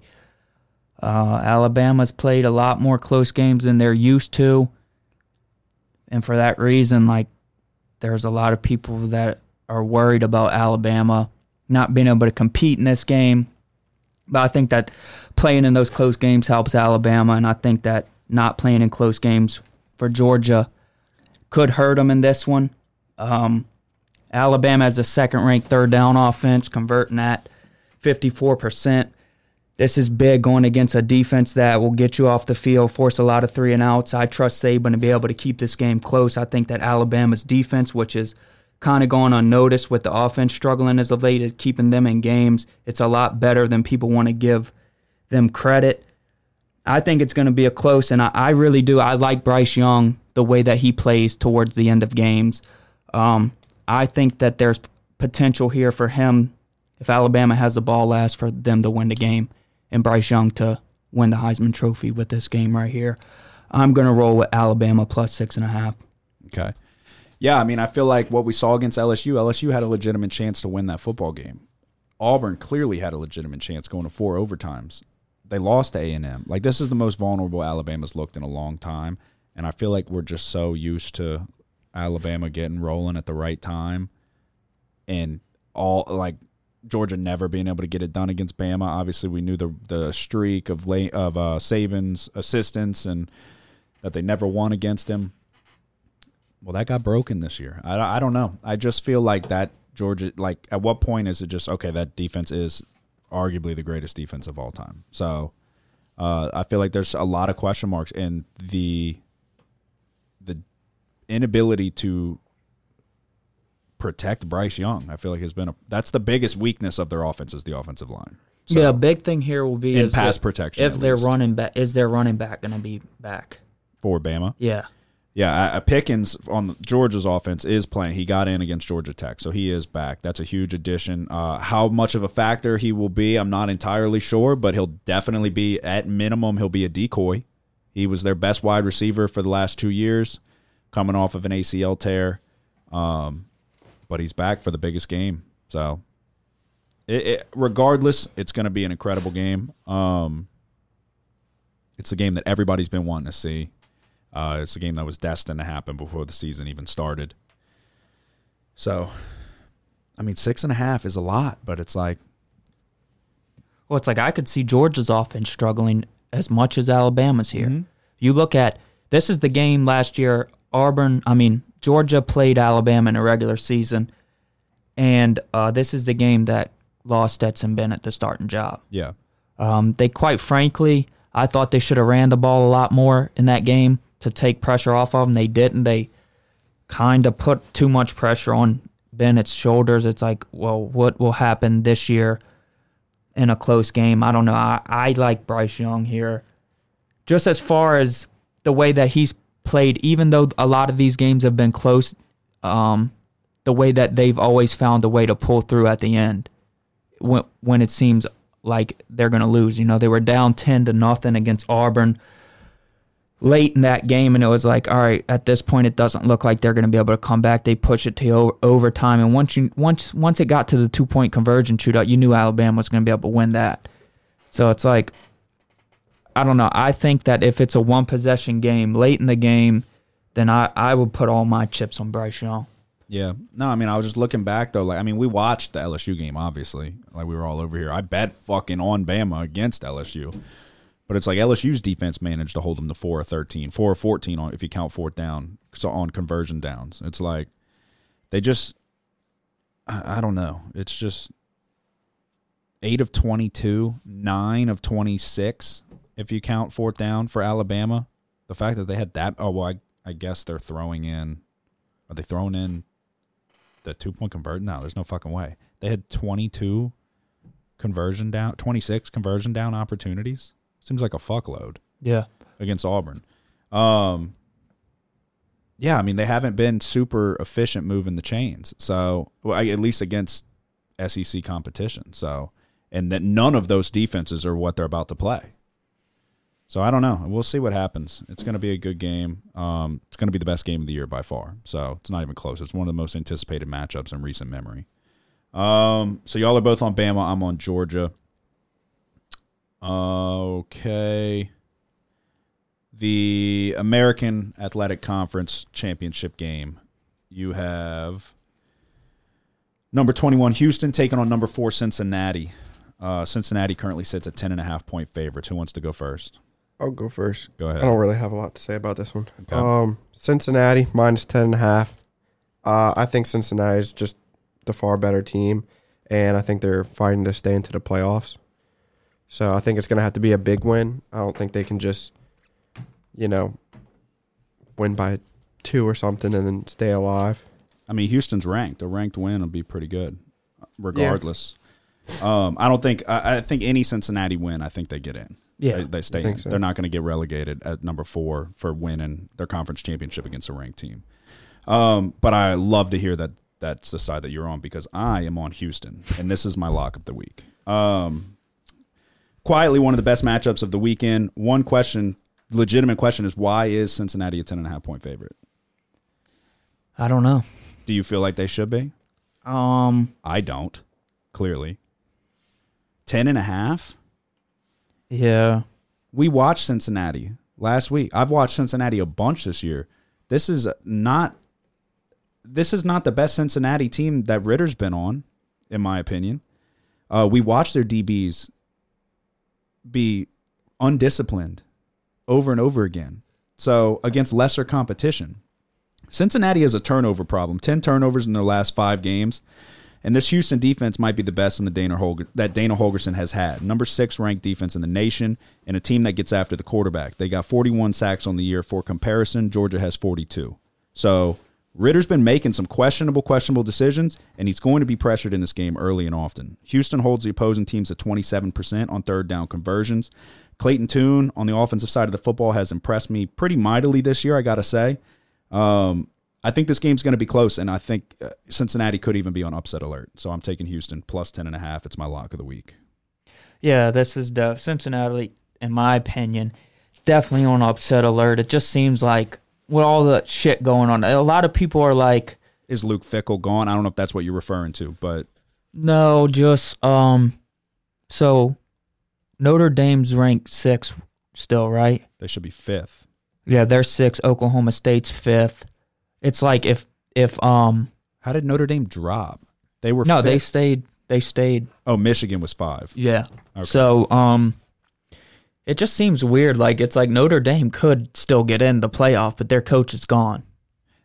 Uh, Alabama's played a lot more close games than they're used to, and for that reason, like, there's a lot of people that are worried about Alabama not being able to compete in this game. But I think that playing in those close games helps Alabama, and I think that not playing in close games for Georgia could hurt them in this one. Um, Alabama has a second-ranked third-down offense, converting at fifty-four percent. This is big going against a defense that will get you off the field, force a lot of three and outs. I trust Saban to be able to keep this game close. I think that Alabama's defense, which is kind of going unnoticed with the offense struggling as of late, is keeping them in games. It's a lot better than people want to give them credit. I think it's going to be a close, and I, I really do. I like Bryce Young, the way that he plays towards the end of games. Um, I think that there's potential here for him, if Alabama has the ball last, for them to win the game and Bryce Young to win the Heisman Trophy with this game right here. I'm going to roll with Alabama plus six and a half. Okay. Yeah, I mean, I feel like what we saw against L S U, L S U had a legitimate chance to win that football game. Auburn clearly had a legitimate chance going to four overtimes. They lost to A and M. Like, this is the most vulnerable Alabama's looked in a long time, and I feel like we're just so used to Alabama getting rolling at the right time and all, like, Georgia never being able to get it done against Bama. Obviously, we knew the the streak of late, of uh, Saban's assistants and that they never won against him. Well, that got broken this year. I, I don't know. I just feel like that Georgia, like, at what point is it just, okay, that defense is arguably the greatest defense of all time. So uh, I feel like there's a lot of question marks. And the the inability to protect Bryce Young, I feel like has been a, that's the biggest weakness of their offense is the offensive line. So, yeah, a big thing here will be in is pass if, protection. If they're least. running back, is their running back going to be back? For Bama? Yeah. Yeah, Pickens on Georgia's offense is playing. He got in against Georgia Tech, so he is back. That's a huge addition. Uh, how much of a factor he will be, I'm not entirely sure, but he'll definitely be, at minimum, he'll be a decoy. He was their best wide receiver for the last two years, coming off of an A C L tear. Um, but he's back for the biggest game. So, it, it, regardless, it's going to be an incredible game. Um, it's the game that everybody's been wanting to see. Uh, it's a game that was destined to happen before the season even started. So, I mean, six and a half is a lot, but it's like... Well, it's like I could see Georgia's offense struggling as much as Alabama's here. Mm-hmm. You look at... This is the game last year Auburn... I mean, Georgia played Alabama in a regular season, and uh, this is the game that lost Stetson Bennett the starting job. Yeah. Um, they, quite frankly, I thought they should have ran the ball a lot more in that game to take pressure off of them. They didn't. They kind of put too much pressure on Bennett's shoulders. It's like, well, what will happen this year in a close game? I don't know. I, I like Bryce Young here. Just as far as the way that he's played, even though a lot of these games have been close, um, the way that they've always found a way to pull through at the end when, when it seems like they're going to lose. You know, they were down ten to nothing against Auburn late in that game, and it was like, all right, at this point it doesn't look like they're going to be able to come back. They push it to overtime, and once you once once it got to the two-point conversion shootout, you knew Alabama was going to be able to win that. So it's like I don't know. I think that if it's a one-possession game late in the game, then I, I would put all my chips on Bryce Young. Yeah. No, I mean, I was just looking back, though. Like, I mean, we watched the L S U game, obviously. Like, we were all over here. I bet fucking on Bama against L S U. But it's like L S U's defense managed to hold them to four or thirteen, four or fourteen on, if you count fourth down, so on conversion downs. It's like they just – I don't know. It's just eight of twenty-two, nine of twenty-six, if you count fourth down for Alabama. The fact that they had that – oh, well, I, I guess they're throwing in – are they throwing in the two-point conversion? No, there's no fucking way. They had twenty-two conversion down – twenty-six conversion down opportunities. Seems like a fuckload. Yeah. Against Auburn. Um, yeah, I mean, they haven't been super efficient moving the chains. So, well, at least against S E C competition. So, and that none of those defenses are what they're about to play. So, I don't know. We'll see what happens. It's going to be a good game. Um, it's going to be the best game of the year by far. So, it's not even close. It's one of the most anticipated matchups in recent memory. Um, so, y'all are both on Bama. I'm on Georgia. Okay. The American Athletic Conference Championship game. You have number twenty-one Houston taking on number four Cincinnati. Uh, Cincinnati currently sits at ten and a half point favorites. Who wants to go first? I'll go first. Go ahead. I don't really have a lot to say about this one. Okay. Um, Cincinnati minus ten and a half. Uh, I think Cincinnati is just the far better team, and I think they're fighting to stay into the playoffs. So I think it's going to have to be a big win. I don't think they can just, you know, win by two or something and then stay alive. I mean, Houston's ranked. A ranked win would be pretty good, regardless. Yeah. Um, I don't think. I, I think any Cincinnati win, I think they get in. Yeah, they, they stay in. So. They're not going to get relegated at number four for winning their conference championship against a ranked team. Um, but I love to hear that that's the side that you're on, because I am on Houston, and this is my lock of the week. Um, Quietly, one of the best matchups of the weekend. One question, legitimate question, is why is Cincinnati a ten and a half point favorite? I don't know. Do you feel like they should be? Um, I don't, clearly. ten and a half? Yeah. We watched Cincinnati last week. I've watched Cincinnati a bunch this year. This is not, this is not the best Cincinnati team that Ritter's been on, in my opinion. Uh, we watched their D Bs be undisciplined over and over again. So against lesser competition, Cincinnati has a turnover problem. ten turnovers in their last five games, and this Houston defense might be the best in the Dana Holger, that Dana Holgerson has had. Number six ranked defense in the nation, and a team that gets after the quarterback. They got forty-one sacks on the year. For comparison, Georgia has forty-two. So Ritter's been making some questionable, questionable decisions, and he's going to be pressured in this game early and often. Houston holds the opposing teams at twenty-seven percent on third down conversions. Clayton Tune on the offensive side of the football has impressed me pretty mightily this year, I got to say. Um, I think this game's going to be close, and I think Cincinnati could even be on upset alert. So I'm taking Houston plus ten and a half. It's my lock of the week. Yeah, this is the Cincinnati, in my opinion, it's definitely on upset alert. It just seems like, with all the shit going on, a lot of people are like, is Luke Fickell gone? I don't know if that's what you're referring to, but. No, just, um, so Notre Dame's ranked sixth still, right? They should be fifth. Yeah, they're sixth. Oklahoma State's fifth. It's like if, if, um. How did Notre Dame drop? They were No, fifth. they stayed, they stayed. Oh, Michigan was five. Yeah. Okay. So, um. It just seems weird. Like, it's like Notre Dame could still get in the playoff, but their coach is gone.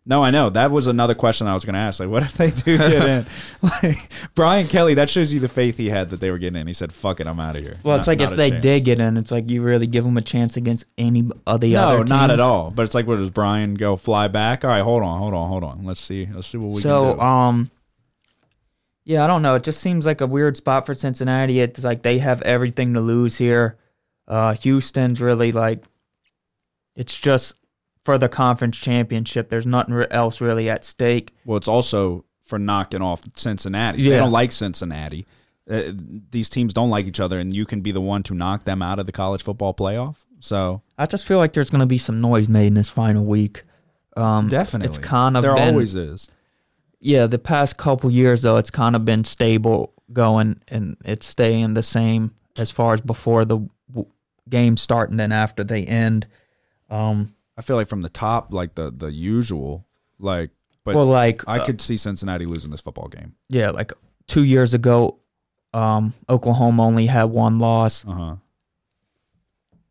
No, I know. That was another question I was going to ask. Like, what if they do get in? Like, Brian Kelly, that shows you the faith he had that they were getting in. He said, fuck it, I'm out of here. Well, it's not, like if they chance. did get in, it's like you really give them a chance against any of the no, other teams. No, not at all. But it's like, what does Brian go fly back? All right, hold on, hold on, hold on. Let's see. Let's see what we so, can do. So, um, yeah, I don't know. It just seems like a weird spot for Cincinnati. It's like they have everything to lose here. Uh, Houston's really like, it's just for the conference championship. There's nothing else really at stake. Well, it's also for knocking off Cincinnati. Yeah. They don't like Cincinnati. Uh, these teams don't like each other, and you can be the one to knock them out of the college football playoff. So I just feel like there's going to be some noise made in this final week. Um, Definitely. It's kind of there been, always is. Yeah, the past couple years, though, it's kind of been stable going, and it's staying the same as far as before the games start and then after they end. Um, I feel like from the top, like the the usual, like but well, like I uh, could see Cincinnati losing this football game. Yeah, like two years ago, um, Oklahoma only had one loss. Uh-huh.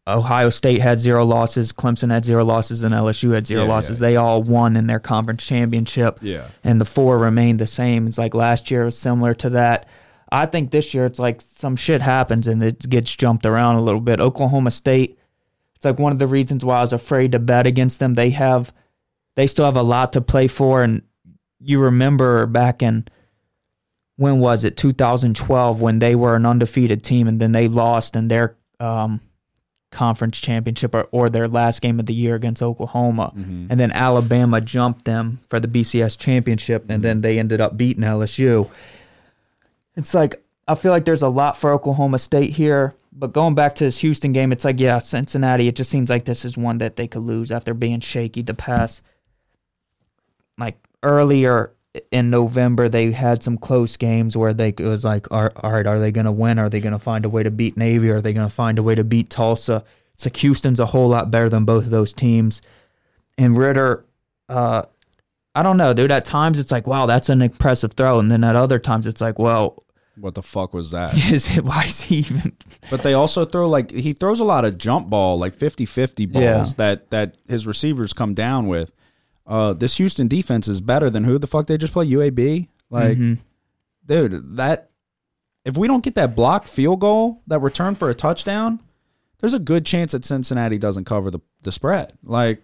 Ohio State had zero losses. Clemson had zero losses, and L S U had zero yeah, losses. Yeah, yeah. They all won in their conference championship. Yeah, and the four remained the same. It's like last year was similar to that. I think this year it's like some shit happens and it gets jumped around a little bit. Oklahoma State, it's like one of the reasons why I was afraid to bet against them. They have, they still have a lot to play for. And you remember back in, when was it, two thousand twelve, when they were an undefeated team and then they lost in their um, conference championship or, or their last game of the year against Oklahoma. Mm-hmm. And then Alabama jumped them for the B C S championship, and mm-hmm. then they ended up beating L S U. It's like, I feel like there's a lot for Oklahoma State here. But going back to this Houston game, it's like, yeah, Cincinnati, it just seems like this is one that they could lose after being shaky the past. Like, earlier in November, they had some close games where they it was like, all right, are they going to win? Are they going to find a way to beat Navy? Are they going to find a way to beat Tulsa? It's like Houston's a whole lot better than both of those teams. And Ritter, uh, I don't know, dude. At times, it's like, wow, that's an impressive throw. And then at other times, it's like, well, what the fuck was that? Is it, why is he even? But they also throw, like, he throws a lot of jump ball, like fifty-fifty balls yeah. that, that his receivers come down with. Uh, this Houston defense is better than who the fuck they just play, U A B? Like, mm-hmm. dude, that, if we don't get that blocked field goal, that return for a touchdown, there's a good chance that Cincinnati doesn't cover the, the spread. Like,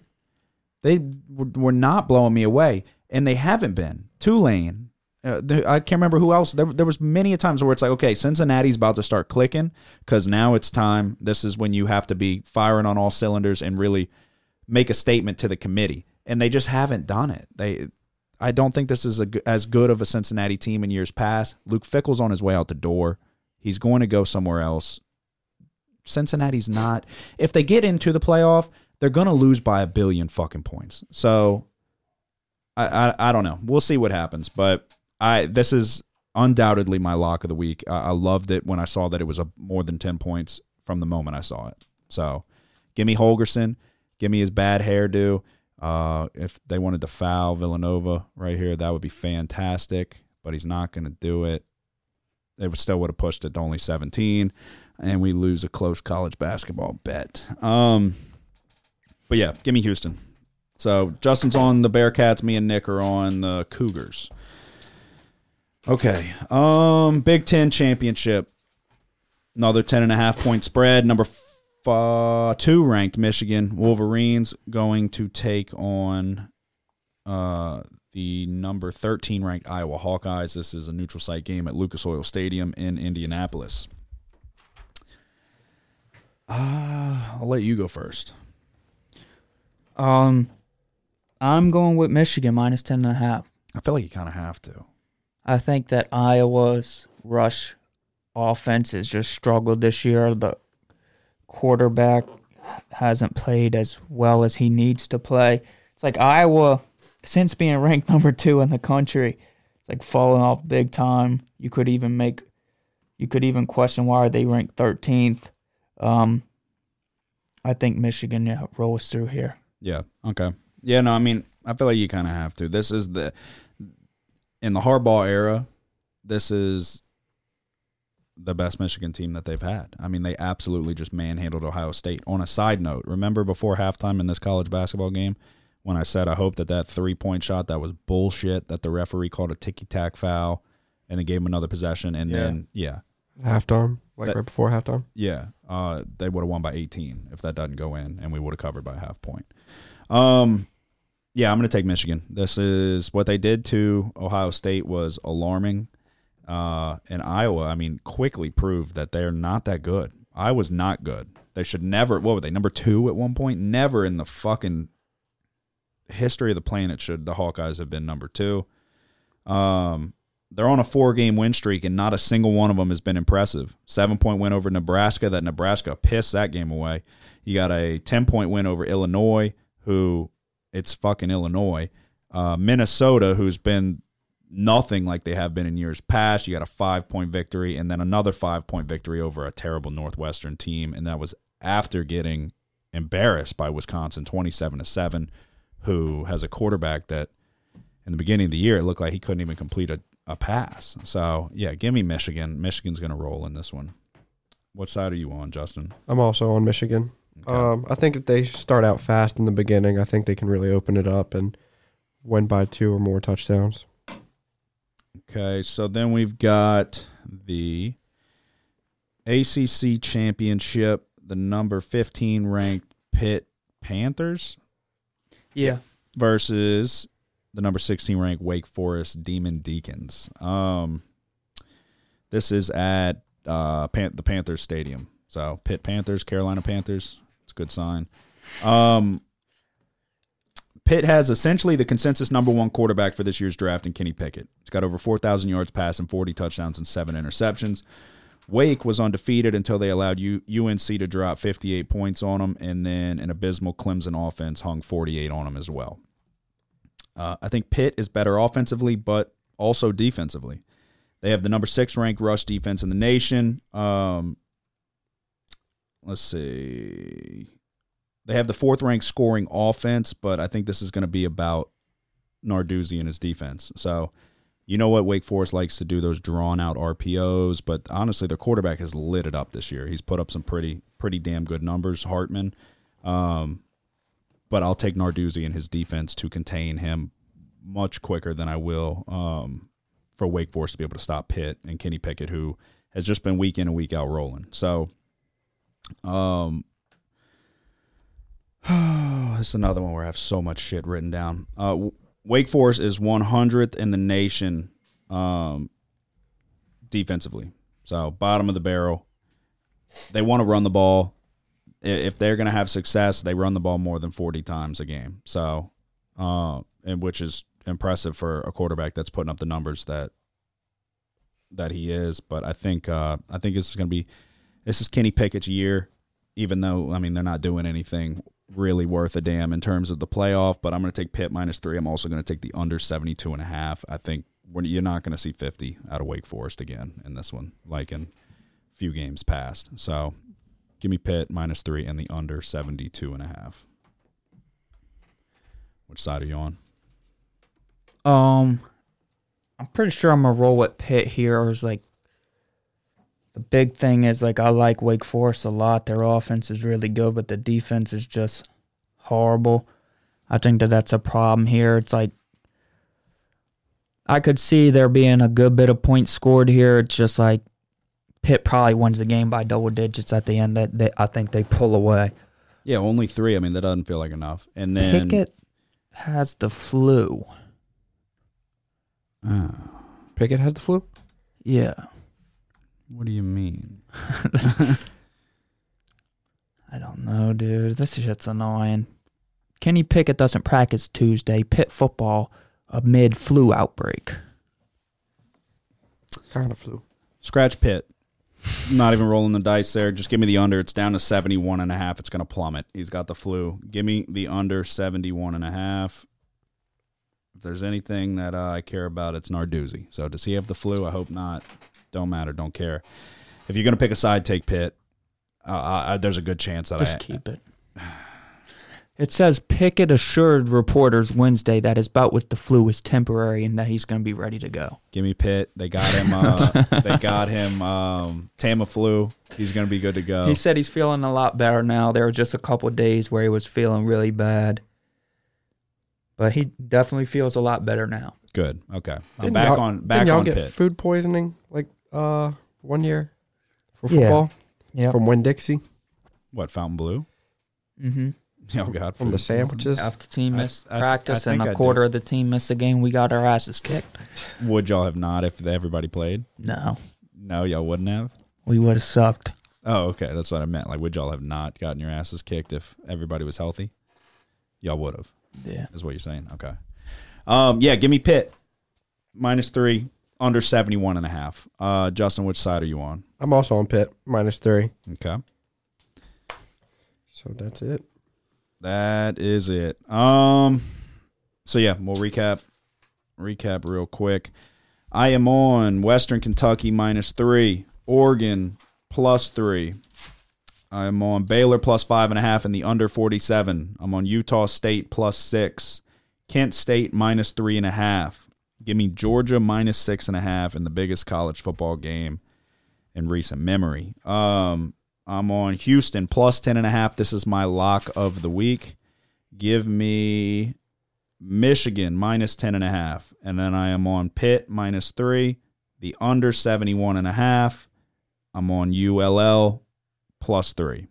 they were not blowing me away, and they haven't been. Tulane. Uh, they, I can't remember who else. There, there was many a times where it's like, okay, Cincinnati's about to start clicking because now it's time. This is when you have to be firing on all cylinders and really make a statement to the committee. And they just haven't done it. They, I don't think this is a, as good of a Cincinnati team in years past. Luke Fickell's on his way out the door. He's going to go somewhere else. Cincinnati's not. If they get into the playoff, they're going to lose by a billion fucking points. So I, I I don't know. We'll see what happens. But I this is undoubtedly my lock of the week. I, I loved it when I saw that it was a more than ten points from the moment I saw it. So give me Holgorsen. Give me his bad hairdo. Uh, if they wanted to foul Villanova right here, that would be fantastic. But he's not going to do it. They would still would have pushed it to only seventeen. And we lose a close college basketball bet. Um... But, yeah, give me Houston. So, Justin's on the Bearcats. Me and Nick are on the Cougars. Okay. Um, Big Ten Championship. Another ten and a half point spread. Number f- uh, two ranked Michigan Wolverines going to take on uh, the number thirteen ranked Iowa Hawkeyes. This is a neutral site game at Lucas Oil Stadium in Indianapolis. Uh, I'll let you go first. Um, I'm going with Michigan minus ten and a half. I feel like you kind of have to. I think that Iowa's rush offense has just struggled this year. The quarterback hasn't played as well as he needs to play. It's like Iowa, since being ranked number two in the country, it's like falling off big time. You could even make, you could even question why are they ranked thirteenth. Um, I think Michigan yeah, rolls through here. Yeah, okay. Yeah, no, I mean, I feel like you kind of have to. This is the – in the Harbaugh era, this is the best Michigan team that they've had. I mean, they absolutely just manhandled Ohio State. On a side note, remember before halftime in this college basketball game when I said I hope that that three-point shot, that was bullshit, that the referee called a ticky-tack foul and then gave him another possession, and yeah. then – yeah. Halftime, like that, right before halftime? Yeah. Uh, they would have won by eighteen if that doesn't go in, and we would have covered by a half point. Um, yeah, I'm going to take Michigan. This is what they did to Ohio State was alarming. Uh, and Iowa, I mean, quickly proved that they're not that good. Iowa's not good. They should never, what were they, number two at one point? Never in the fucking history of the planet should the Hawkeyes have been number two. Um, They're on a four-game win streak, and not a single one of them has been impressive. Seven-point win over Nebraska. That Nebraska pissed that game away. You got a ten-point win over Illinois, who it's fucking Illinois. Uh, Minnesota, who's been nothing like they have been in years past. You got a five-point victory, and then another five-point victory over a terrible Northwestern team, and that was after getting embarrassed by Wisconsin twenty-seven to seven, who has a quarterback that in the beginning of the year it looked like he couldn't even complete a, a pass. So, yeah, give me Michigan. Michigan's going to roll in this one. What side are you on, Justin? I'm also on Michigan. Okay. Um, I think if they start out fast in the beginning, I think they can really open it up and win by two or more touchdowns. Okay, so then we've got the A C C Championship, the number fifteen ranked Pitt Panthers. Yeah. Versus the number sixteen ranked Wake Forest Demon Deacons. Um, this is at uh, Pan- the Panthers Stadium. So, Pitt Panthers, Carolina Panthers, it's a good sign. Um, Pitt has essentially the consensus number one quarterback for this year's draft in Kenny Pickett. He's got over four thousand yards passing, forty touchdowns, and seven interceptions. Wake was undefeated until they allowed U- UNC to drop fifty-eight points on them, and then an abysmal Clemson offense hung forty-eight on them as well. Uh, I think Pitt is better offensively, but also defensively. They have the number six ranked rush defense in the nation. Um, let's see. They have the fourth ranked scoring offense, but I think this is going to be about Narduzzi and his defense. So, you know what Wake Forest likes to do, those drawn-out R P Os, but honestly, their quarterback has lit it up this year. He's put up some pretty pretty damn good numbers, Hartman. Um, but I'll take Narduzzi and his defense to contain him much quicker than I will um, for Wake Forest to be able to stop Pitt and Kenny Pickett, who has just been week in and week out rolling. So, um, this is another one where I have so much shit written down. Uh Wake Forest is one hundredth in the nation um, defensively. So, bottom of the barrel. They want to run the ball. If they're going to have success, they run the ball more than forty times a game. So, uh, and which is impressive for a quarterback that's putting up the numbers that that he is. But I think uh, I think this is going to be this is Kenny Pickett's year. Even though I mean they're not doing anything really worth a damn in terms of the playoff, but I'm going to take Pitt minus three. I'm also going to take the under seventy-two and a half. I think we're, you're not going to see fifty out of Wake Forest again in this one, like in a few games past. So give me Pitt minus three and the under seventy-two and a half. Which side are you on? Um, I'm pretty sure I'm going to roll with Pitt here. Or is like The big thing is, like, I like Wake Forest a lot. Their offense is really good, but the defense is just horrible. I think that that's a problem here. It's like I could see there being a good bit of points scored here. It's just like Pitt probably wins the game by double digits at the end. That they, I think they pull away. Yeah, only three. I mean, that doesn't feel like enough. And then Pickett has the flu. Oh. Pickett has the flu? Yeah. What do you mean? I don't know, dude. This shit's annoying. Kenny Pickett doesn't practice Tuesday. Pitt football amid flu outbreak. Kind of flu. Scratch Pitt. Not even rolling the dice there. Just give me the under. It's down to seventy-one and a half. It's going to plummet. He's got the flu. Give me the under seventy-one and a half. If there's anything that uh, I care about, it's Narduzzi. So does he have the flu? I hope not. Don't matter. Don't care. If you're going to pick a side, take Pitt. Uh, I, there's a good chance that Just I... Just keep it. It says Pickett assured reporters Wednesday that his bout with the flu is temporary and that he's going to be ready to go. Give me Pitt. They got him uh, They got him um, Tamiflu. He's going to be good to go. He said he's feeling a lot better now. There were just a couple of days where he was feeling really bad. But he definitely feels a lot better now. Good. Okay. I'm didn't back on back y'all on get Pitt. Food poisoning like uh one year for football. Yeah. Yep. From Winn-Dixie. What, Fountain Blue? Mm-hmm. Oh God. From food. The sandwiches. After the team missed I, practice I, I and a I quarter did. Of the team missed a game, we got our asses kicked. Would y'all have not if everybody played? No. No, y'all wouldn't have? We would have sucked. Oh, okay. That's what I meant. Like, would y'all have not gotten your asses kicked if everybody was healthy? Y'all would have. Yeah. Is what you're saying. Okay. Um, yeah, give me Pitt. Minus three, under seventy-one and a half. Uh, Justin, which side are you on? I'm also on Pitt, minus three. Okay. So that's it. That is it. Um, so, yeah, we'll recap. Recap real quick. I am on Western Kentucky, minus three. Oregon, plus three. I'm on Baylor plus five and a half in the under forty-seven. I'm on Utah State plus six. Kent State minus three and a half. Give me Georgia minus six and a half in the biggest college football game in recent memory. Um, I'm on Houston plus ten and a half. This is my lock of the week. Give me Michigan minus ten and a half. And then I am on Pitt minus three, the under seventy-one and a half. I'm on U L L plus three.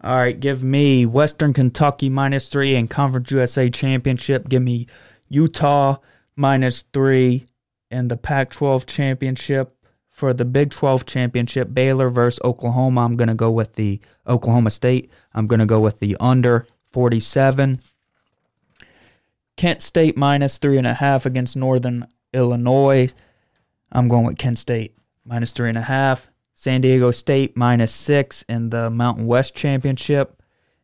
All right, give me Western Kentucky minus three and Conference U S A Championship. Give me Utah minus three and the Pac twelve Championship. For the Big twelve Championship, Baylor versus Oklahoma, I'm going to go with the Oklahoma State. I'm going to go with the under forty-seven. Kent State minus three and a half against Northern Illinois. I'm going with Kent State minus three and a half. San Diego State minus six in the Mountain West Championship.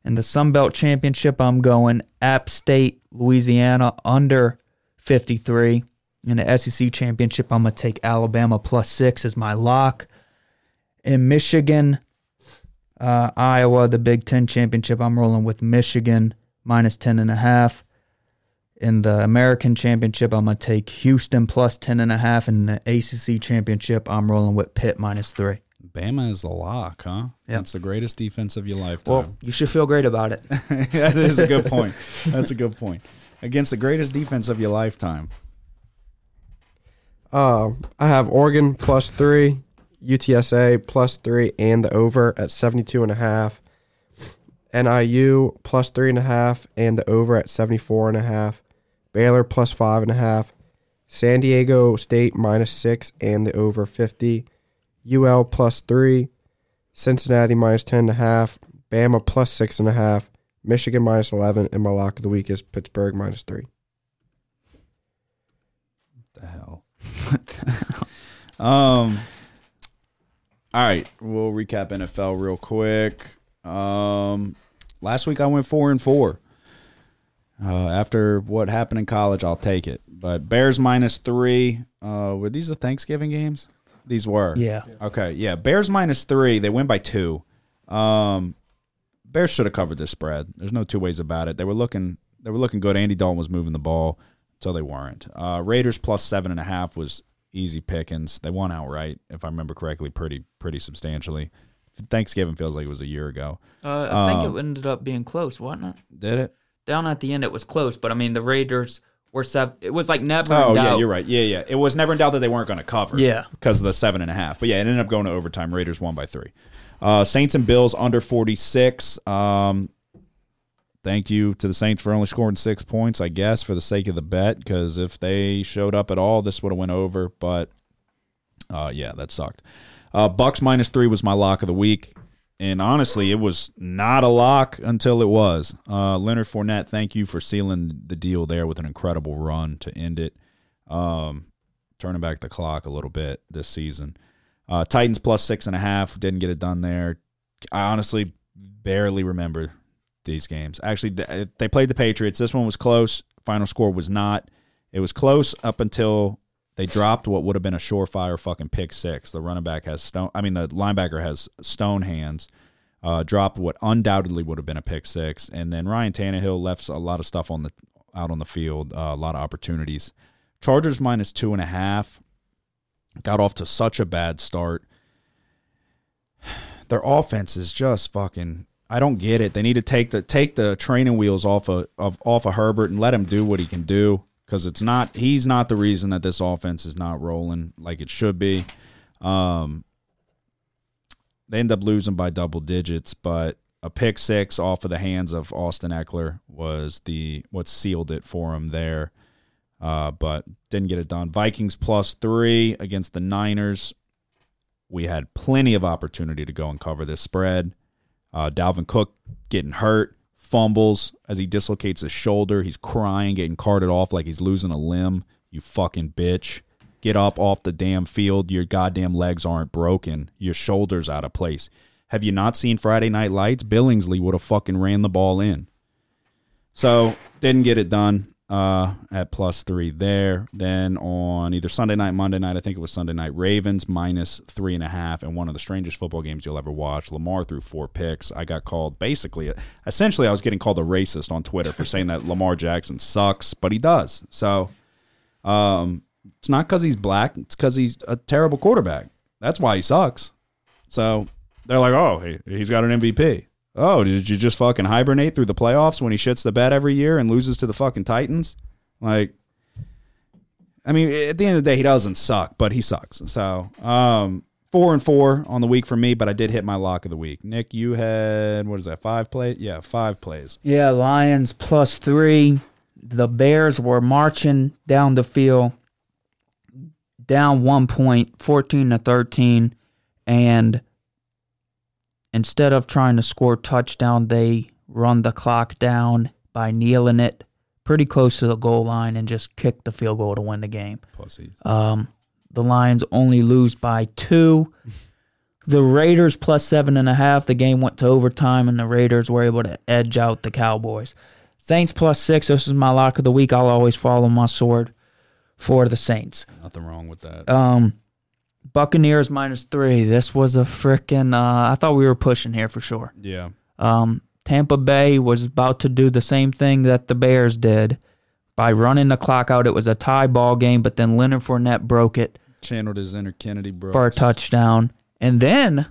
In the Sun Belt Championship, I'm going App State, Louisiana, under fifty-three. In the S E C Championship, I'm going to take Alabama plus six as my lock. In Michigan, uh, Iowa, the Big Ten Championship, I'm rolling with Michigan minus ten and a half. In the American Championship, I'm going to take Houston plus ten and a half. And in the A C C Championship, I'm rolling with Pitt minus three. Bama is the lock, huh? Yep. That's the greatest defense of your lifetime. Well, you should feel great about it. That is a good point. That's a good point. Against the greatest defense of your lifetime. Uh, I have Oregon plus three, U T S A plus three, and the over at seventy-two and a half. N I U plus three and a half, and the over at seventy-four and a half. Baylor plus five and a half. San Diego State minus six and the over fifty. U L plus three. Cincinnati minus ten and a half. Bama plus six and a half. Michigan minus eleven. And my lock of the week is Pittsburgh minus three. What the hell? What the hell? Um. All right, we'll recap N F L real quick. Um, last week I went four and four. Uh, after what happened in college, I'll take it. But Bears minus three. Uh, were these the Thanksgiving games? These were. Yeah. Okay. Yeah. Bears minus three. They win by two. Um, Bears should have covered this spread. There's no two ways about it. They were looking. They were looking good. Andy Dalton was moving the ball, so they weren't. Uh, Raiders plus seven and a half was easy pickings. They won outright, if I remember correctly, pretty pretty substantially. Thanksgiving feels like it was a year ago. Uh, I think um, it ended up being close, wasn't it? Did it? Down at the end, it was close, but I mean, the Raiders were seven. It was like never oh, in doubt. Oh, yeah, you're right. Yeah, yeah. It was never in doubt that they weren't going to cover. Yeah. Because of the seven and a half. But yeah, it ended up going to overtime. Raiders won by three. Uh, Saints and Bills under forty-six. Um, thank you to the Saints for only scoring six points, I guess, for the sake of the bet, because if they showed up at all, this would have went over. But uh, yeah, that sucked. Uh, Bucks minus three was my lock of the week. And honestly, it was not a lock until it was. Uh, Leonard Fournette, thank you for sealing the deal there with an incredible run to end it. Um, turning back the clock a little bit this season. Uh, Titans plus six and a half. Didn't get it done there. I honestly barely remember these games. Actually, they played the Patriots. This one was close. Final score was not. It was close up until they dropped what would have been a surefire fucking pick six. The running back has stone. I mean, the linebacker has stone hands. Uh, dropped what undoubtedly would have been a pick six, and then Ryan Tannehill left a lot of stuff on the out on the field, uh, a lot of opportunities. Chargers minus two and a half. Got off to such a bad start. Their offense is just fucking. I don't get it. They need to take the take the training wheels off of, of off of Herbert and let him do what he can do. Because it's not, he's not the reason that this offense is not rolling like it should be. Um, they end up losing by double digits, but a pick six off of the hands of Austin Eckler was the what sealed it for him there. Uh, but didn't get it done. Vikings plus three against the Niners. We had plenty of opportunity to go and cover this spread. Uh, Dalvin Cook getting hurt. Fumbles as he dislocates his shoulder. He's crying, getting carted off like he's losing a limb. You fucking bitch. Get up off the damn field. Your goddamn legs aren't broken. Your shoulder's out of place. Have you not seen Friday Night Lights? Billingsley would have fucking ran the ball in. So, didn't get it done. uh, at plus three there. Then on either Sunday night, Monday night, I think it was Sunday night, Ravens minus three and a half, and one of the strangest football games you'll ever watch. Lamar threw four picks. I got called basically, essentially I was getting called a racist on Twitter for saying that Lamar Jackson sucks, but he does. So um, it's not because he's black. It's because he's a terrible quarterback. That's why he sucks. So they're like, oh, he, he's got an M V P. Oh, did you just fucking hibernate through the playoffs when he shits the bed every year and loses to the fucking Titans? Like, I mean, at the end of the day, he doesn't suck, but he sucks. So, um, four and four on the week for me, but I did hit my lock of the week. Nick, you had, what is that, five plays? Yeah, five plays. Yeah, Lions plus three. The Bears were marching down the field, down one point, fourteen to thirteen, and instead of trying to score touchdown, they run the clock down by kneeling it pretty close to the goal line and just kick the field goal to win the game. Pussies. Um, the Lions only lose by two. The Raiders plus seven and a half. The game went to overtime, and the Raiders were able to edge out the Cowboys. Saints plus six. This is my lock of the week. I'll always follow my sword for the Saints. Nothing wrong with that. Um. Buccaneers minus three. This was a freaking uh, – I thought we were pushing here for sure. Yeah. Um, Tampa Bay was about to do the same thing that the Bears did by running the clock out. It was a tie ball game, but then Leonard Fournette broke it. Channeled his inner Kennedy Brooks. For a touchdown. And then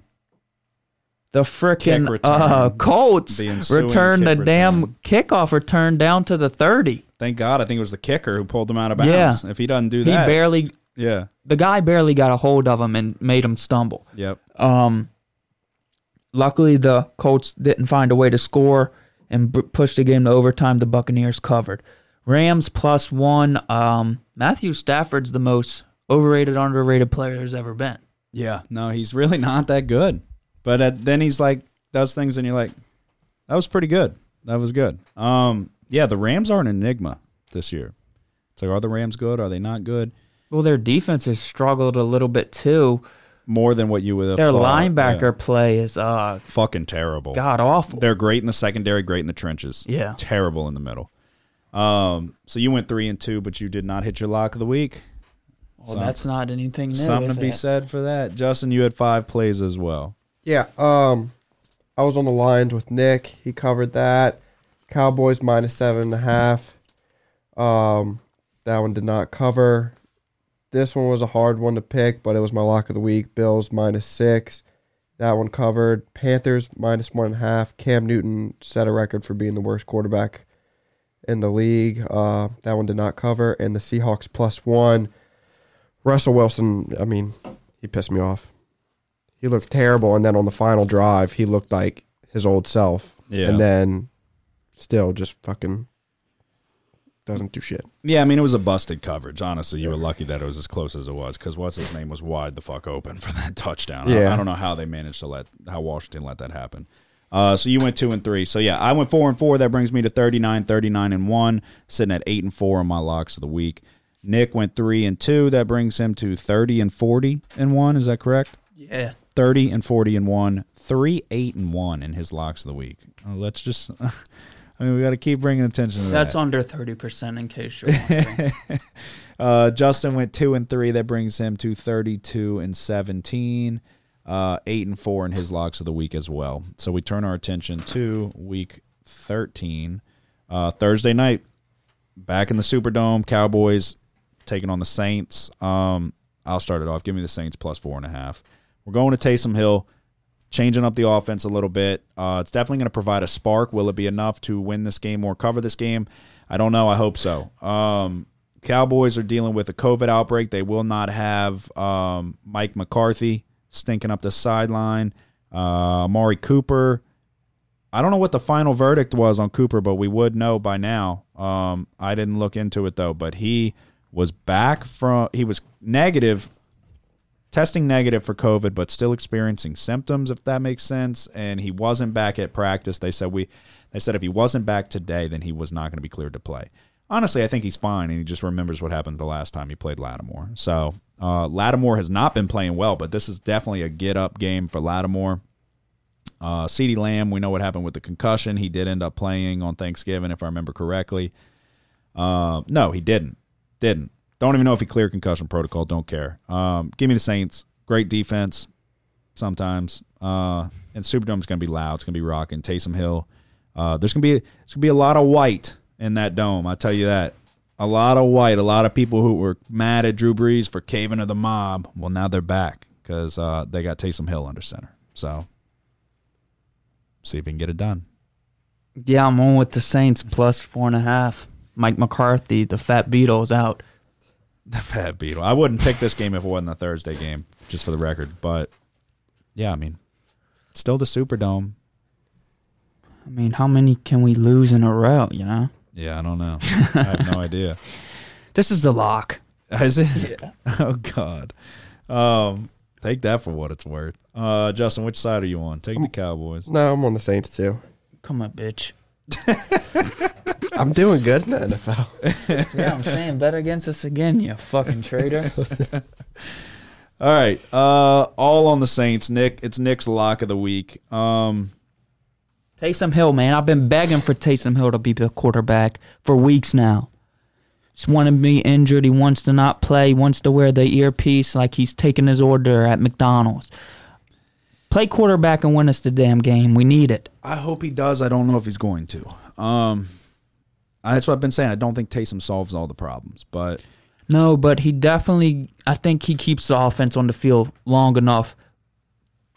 the freaking uh, Colts returned a damn kickoff return down to the thirty. Thank God. I think it was the kicker who pulled them out of bounds. Yeah. If he doesn't do that – he barely – yeah. The guy barely got a hold of him and made him stumble. Yep. Um, luckily, the Colts didn't find a way to score and b- push the game to overtime. The Buccaneers covered. Rams plus one. Um, Matthew Stafford's the most overrated, underrated player there's ever been. Yeah. No, he's really not that good. But at, then he's like, does things, and you're like, that was pretty good. That was good. Um, yeah, the Rams are an enigma this year. It's like, are the Rams good? Are they not good? Well, their defense has struggled a little bit too. More than what you would have. Their thought. Linebacker yeah. play is uh fucking terrible. God awful. They're great in the secondary, great in the trenches. Yeah. Terrible in the middle. Um, so you went three and two, but you did not hit your lock of the week. Well, something, that's not anything new. Something to be said for that. Justin, you had five plays as well. Yeah. Um, I was on the Lions with Nick. He covered that. Cowboys minus seven and a half. Um, that one did not cover. This one was a hard one to pick, but it was my lock of the week. Bills minus six. That one covered. Panthers minus one and a half. Cam Newton set a record for being the worst quarterback in the league. Uh, that one did not cover. And the Seahawks plus one. Russell Wilson, I mean, he pissed me off. He looked terrible. And then on the final drive, he looked like his old self. Yeah. And then still just fucking... doesn't do shit. Yeah, I mean, it was a busted coverage. Honestly, you were lucky that it was as close as it was because what's his name was wide the fuck open for that touchdown. Yeah. I, I don't know how they managed to let how Washington let that happen. Uh, so you went two and three. So yeah, I went four and four. That brings me to thirty-nine, thirty-nine and one, sitting at eight and four on my locks of the week. Nick went three and two. That brings him to thirty and forty and one. Is that correct? Yeah. thirty and forty and one, three, eight and one in his locks of the week. Uh, let's just. I mean, we got to keep bringing attention to that. That's under thirty percent in case you're wondering. uh, Justin went two and three. That brings him to thirty-two and seventeen, uh, eight and four in his locks of the week as well. So we turn our attention to week thirteen, uh, Thursday night. Back in the Superdome, Cowboys taking on the Saints. Um, I'll start it off. Give me the Saints plus four and a half. We're going to Taysom Hill. Changing up the offense a little bit. Uh, it's definitely going to provide a spark. Will it be enough to win this game or cover this game? I don't know. I hope so. Um, Cowboys are dealing with a COVID outbreak. They will not have um, Mike McCarthy stinking up the sideline. Uh, Amari Cooper. I don't know what the final verdict was on Cooper, but we would know by now. Um, I didn't look into it, though. But he was back from – he was negative – testing negative for COVID, but still experiencing symptoms, if that makes sense. And he wasn't back at practice. They said we, they said if he wasn't back today, then he was not going to be cleared to play. Honestly, I think he's fine, and he just remembers what happened the last time he played Lattimore. So uh, Lattimore has not been playing well, but this is definitely a get-up game for Lattimore. Uh, CeeDee Lamb, we know what happened with the concussion. He did end up playing on Thanksgiving, if I remember correctly. Uh, no, he didn't. Didn't. Don't even know if he cleared concussion protocol. Don't care. Um, give me the Saints. Great defense sometimes. Uh, and Superdome's going to be loud. It's going to be rocking. Taysom Hill. Uh, there's going to be there's going to be a lot of white in that dome. I tell you that. A lot of white. A lot of people who were mad at Drew Brees for caving to the mob. Well, now they're back because uh, they got Taysom Hill under center. So, see if he can get it done. Yeah, I'm on with the Saints plus four and a half. Mike McCarthy, the Fat Beetle, is out. The Fat Beetle. I wouldn't pick this game if it wasn't a Thursday game, just for the record. But, yeah, I mean, it's still the Superdome. I mean, how many can we lose in a row, you know? Yeah, I don't know. I have no idea. This is the lock. Is it? Yeah. Oh, God. Um, take that for what it's worth. Uh, Justin, which side are you on? Take I'm, the Cowboys. No, I'm on the Saints, too. Come on, bitch. I'm doing good in the N F L. Yeah, I'm saying bet against us again, you fucking traitor. All right. Uh, all on the Saints, Nick. It's Nick's lock of the week. Um, Taysom Hill, man. I've been begging for Taysom Hill to be the quarterback for weeks now. Just wanted to be injured. He wants to not play. He wants to wear the earpiece like he's taking his order at McDonald's. Play quarterback and win us the damn game. We need it. I hope he does. I don't know if he's going to. Um, that's what I've been saying. I don't think Taysom solves all the problems. But no, but he definitely, I think he keeps the offense on the field long enough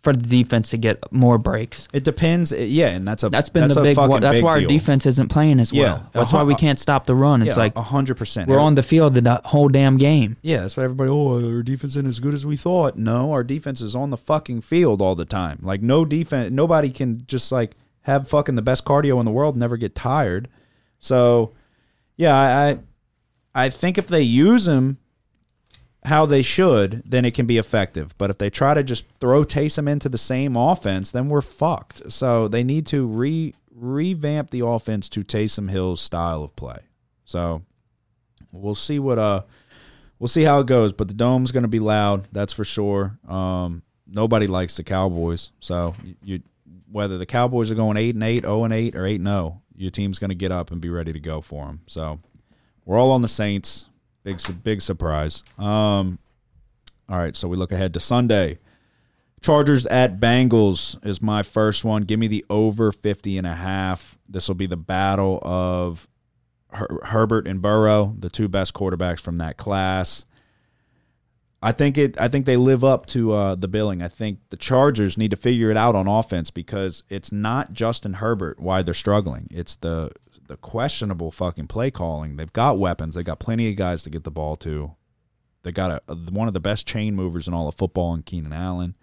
for the defense to get more breaks. It depends. Yeah, and that's a that's been that's the big one. That's why our deal. defense isn't playing as yeah, well. That's why we can't stop the run. It's yeah, like one hundred percent. We're on the field the whole damn game. Yeah, that's why everybody, oh, our defense isn't as good as we thought. No, our defense is on the fucking field all the time. Like, no defense, nobody can just, like, have fucking the best cardio in the world and never get tired. So, yeah, I, I, I think if they use him how they should, then it can be effective. But if they try to just throw Taysom into the same offense, then we're fucked. So they need to re revamp the offense to Taysom Hill's style of play. So we'll see what uh we'll see how it goes. But the dome's going to be loud, that's for sure. Um, nobody likes the Cowboys. So you, you whether the Cowboys are going eight and eight, zero and eight, or eight and zero, your team's going to get up and be ready to go for them. So we're all on the Saints. Big, big surprise. Um, all right, so we look ahead to Sunday. Chargers at Bengals is my first one. Give me the over fifty and a half. This will be the battle of Her- Herbert and Burrow, the two best quarterbacks from that class. I think it. I think they live up to uh, the billing. I think the Chargers need to figure it out on offense because it's not Justin Herbert why they're struggling. It's the the questionable fucking play calling. They've got weapons. They've got plenty of guys to get the ball to. They got a, a, one of the best chain movers in all of football in Keenan Allen.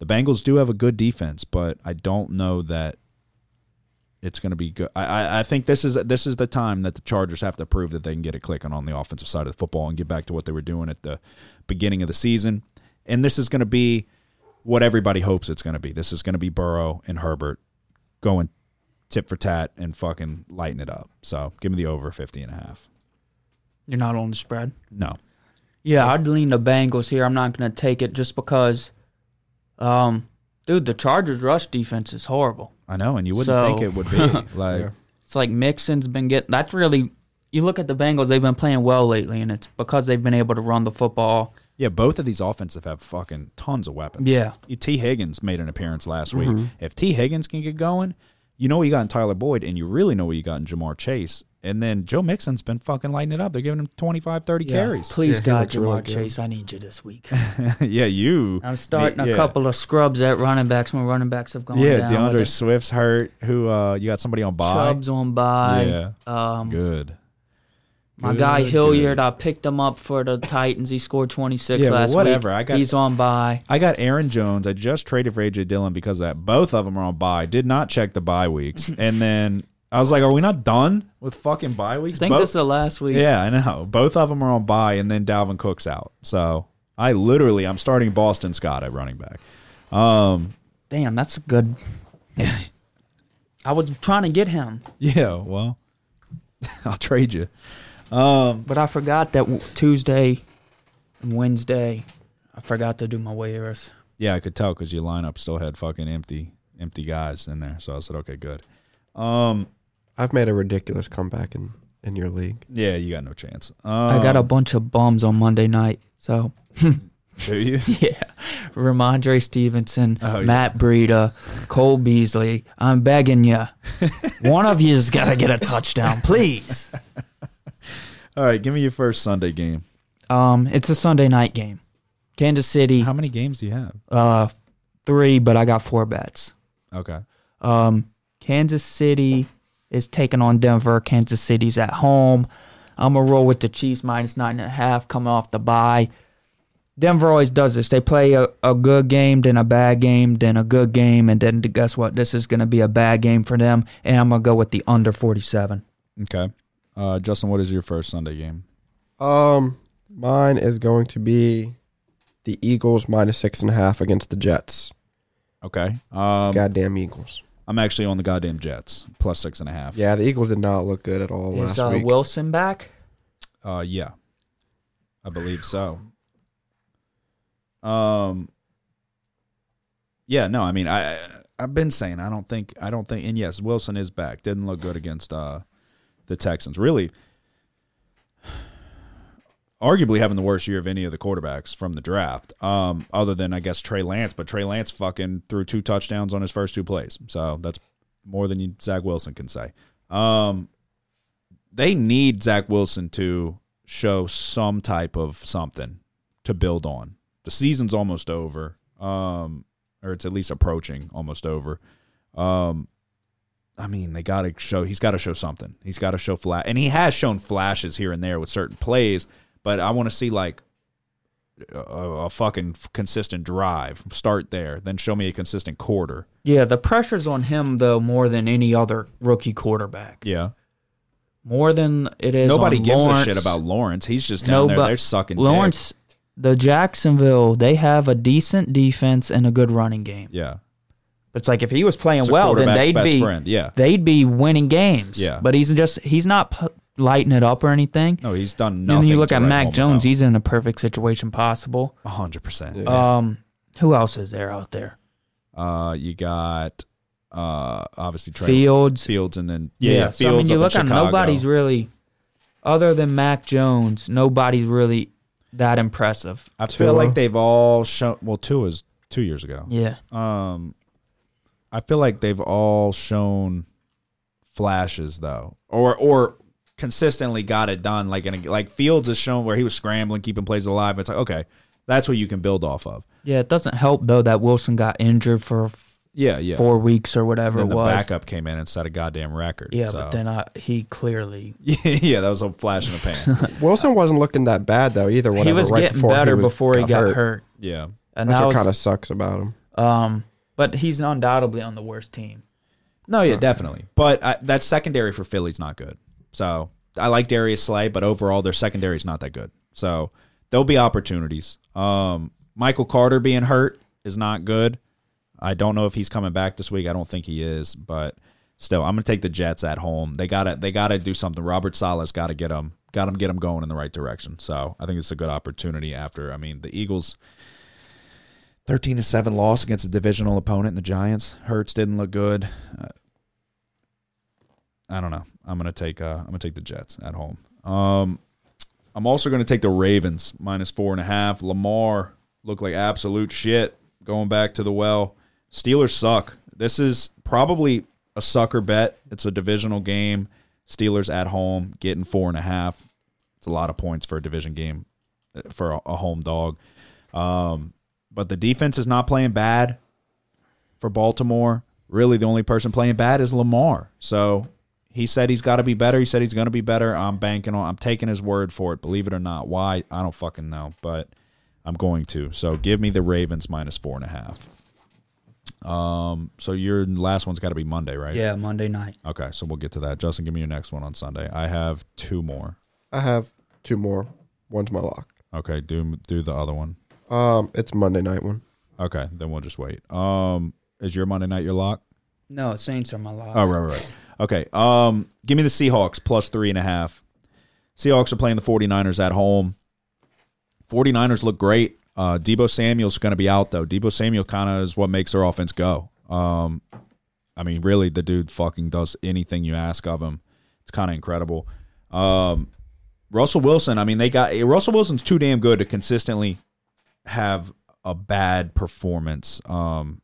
The Bengals do have a good defense, but I don't know that it's going to be good. I, I, I think this is this is the time that the Chargers have to prove that they can get it clicking on the offensive side of the football and get back to what they were doing at the beginning of the season. And this is going to be what everybody hopes it's going to be. This is going to be Burrow and Herbert going tip for tat and fucking lighten it up. So give me the over fifty and a half. You're not on the spread? No. Yeah, I'd lean the Bengals here. I'm not going to take it just because, um, dude, the Chargers' rush defense is horrible. I know, and you wouldn't so, think it would be. Like yeah. It's like Mixon's been getting – that's really – you look at the Bengals, they've been playing well lately, and it's because they've been able to run the football. Yeah, both of these offensive have fucking tons of weapons. Yeah. T. Higgins made an appearance last mm-hmm. week. If T. Higgins can get going – you know what you got in Tyler Boyd, and you really know what you got in Jamar Chase. And then Joe Mixon's been fucking lighting it up. They're giving him twenty-five, thirty yeah, carries. Please, yeah, God, Jamar Chase, I need you this week. yeah, you. I'm starting yeah. a couple of scrubs at running backs. My running backs have gone yeah, down. Yeah, DeAndre Swift's hurt. Who uh, you got somebody on bye? Chubb's on bye. Yeah, um, good. My good, guy Hilliard, good. I picked him up for the Titans. He scored twenty-six yeah, last whatever. week. I got, He's on bye. I got Aaron Jones. I just traded for A J Dillon because of that. Both of them are on bye. Did not check the bye weeks. And then I was like, are we not done with fucking bye weeks? I think Both, this is the last week. Yeah, I know. Both of them are on bye, and then Dalvin Cook's out. So I literally, I'm starting Boston Scott at running back. Um, Damn, that's a good. I was trying to get him. Yeah, well, I'll trade you. Um, but I forgot that w- Tuesday and Wednesday, I forgot to do my waivers. Yeah, I could tell because your lineup still had fucking empty empty guys in there. So I said, okay, good. Um, I've made a ridiculous comeback in in your league. Yeah, you got no chance. Um, I got a bunch of bums on Monday night, so. Do you? Yeah. Ramondre Stevenson, oh, Matt yeah. Breida, Cole Beasley. I'm begging you. One of you's got to get a touchdown, please. All right, give me your first Sunday game. Um, It's a Sunday night game. Kansas City. How many games do you have? Uh, Three, but I got four bets. Okay. Um, Kansas City is taking on Denver. Kansas City's at home. I'm going to roll with the Chiefs, minus nine and a half, coming off the bye. Denver always does this. They play a, a good game, then a bad game, then a good game, and then guess what? This is going to be a bad game for them, and I'm going to go with the under forty-seven. Okay. Uh, Justin, what is your first Sunday game? Um, mine is going to be the Eagles minus six and a half against the Jets. Okay. Um, goddamn Eagles. I'm actually on the goddamn Jets, plus six and a half. Yeah, the Eagles did not look good at all is, last uh, week. Is Wilson back? Uh, yeah, I believe so. Um. Yeah, no, I mean, I I've been saying I don't think I don't think, and yes, Wilson is back. Didn't look good against uh, the Texans. Really, arguably having the worst year of any of the quarterbacks from the draft. Um, other than I guess Trey Lance, but Trey Lance fucking threw two touchdowns on his first two plays, so that's more than you, Zach Wilson can say. Um, they need Zach Wilson to show some type of something to build on. The season's almost over, um, or it's at least approaching almost over. Um, I mean, they got to show. He's got to show something. He's got to show flash, and he has shown flashes here and there with certain plays. But I want to see like a, a fucking consistent drive. Start there, then show me a consistent quarter. Yeah, the pressure's on him though more than any other rookie quarterback. Yeah. More than it is. Nobody on gives Lawrence. a shit about Lawrence. He's just down Nobody, there. They're sucking Lawrence. Dick. The Jacksonville, they have a decent defense and a good running game. Yeah. It's like if he was playing well, then they'd be yeah. they'd be winning games. Yeah. But he's just he's not p- lighting it up or anything. No, he's done nothing. And you look at Mac Jones, he's in the perfect situation possible. one hundred percent. Um who else is there out there? Uh you got uh obviously Trey Fields, Fields and then yeah, yeah. Fields. So, I mean, you look at nobody's really other than Mac Jones, nobody's really that impressive. I feel Tua. like they've all shown. Well, Tua's two years ago. Yeah. Um, I feel like they've all shown flashes though, or or consistently got it done. Like in a, like Fields has shown where he was scrambling, keeping plays alive. It's like okay, that's what you can build off of. Yeah, it doesn't help though that Wilson got injured for yeah, yeah. four weeks or whatever and then it was. The backup came in and set a goddamn record. Yeah, so. But then I, he clearly. yeah, that was a flash in the pan. Wilson wasn't looking that bad though either. Whatever. He was right getting better he was, before he got, got hurt. hurt. Yeah, and that's that what kind of sucks about him. Um. But he's undoubtedly on the worst team. No, yeah, okay. Definitely. But I, that secondary for Philly's not good. So I like Darius Slay, but overall their secondary's not that good. So there'll be opportunities. Um, Michael Carter being hurt is not good. I don't know if he's coming back this week. I don't think he is. But still, I'm going to take the Jets at home. They got to they gotta do something. Robert Saleh's got to get them, got them, get them going in the right direction. So I think it's a good opportunity after. I mean, the Eagles... thirteen to seven loss against a divisional opponent in the Giants. Hurts didn't look good. Uh, I don't know. I'm gonna take. Uh, I'm gonna take the Jets at home. Um, I'm also gonna take the Ravens minus four and a half. Lamar looked like absolute shit going back to the well. Steelers suck. This is probably a sucker bet. It's a divisional game. Steelers at home getting four and a half. It's a lot of points for a division game for a, a home dog. Um, But the defense is not playing bad for Baltimore. Really, the only person playing bad is Lamar. So he said he's got to be better. He said he's going to be better. I'm banking on I'm taking his word for it, believe it or not. Why? I don't fucking know, but I'm going to. So give me the Ravens minus four and a half. Um. So your last one's got to be Monday, right? Yeah, Monday night. Okay, so we'll get to that. Justin, give me your next one on Sunday. I have two more. I have two more. One's my lock. Okay, do do the other one. Um, it's Monday night one. Okay, then we'll just wait. Um, is your Monday night your lock? No, Saints are my lock. Oh, right, right, right. Okay, um, give me the Seahawks plus three and a half. Seahawks are playing the 49ers at home. 49ers look great. Uh, Debo Samuel's going to be out, though. Debo Samuel kind of is what makes their offense go. Um, I mean, really, the dude fucking does anything you ask of him. It's kind of incredible. Um, Russell Wilson, I mean, they got Russell Wilson's too damn good to consistently have a bad performance. Um,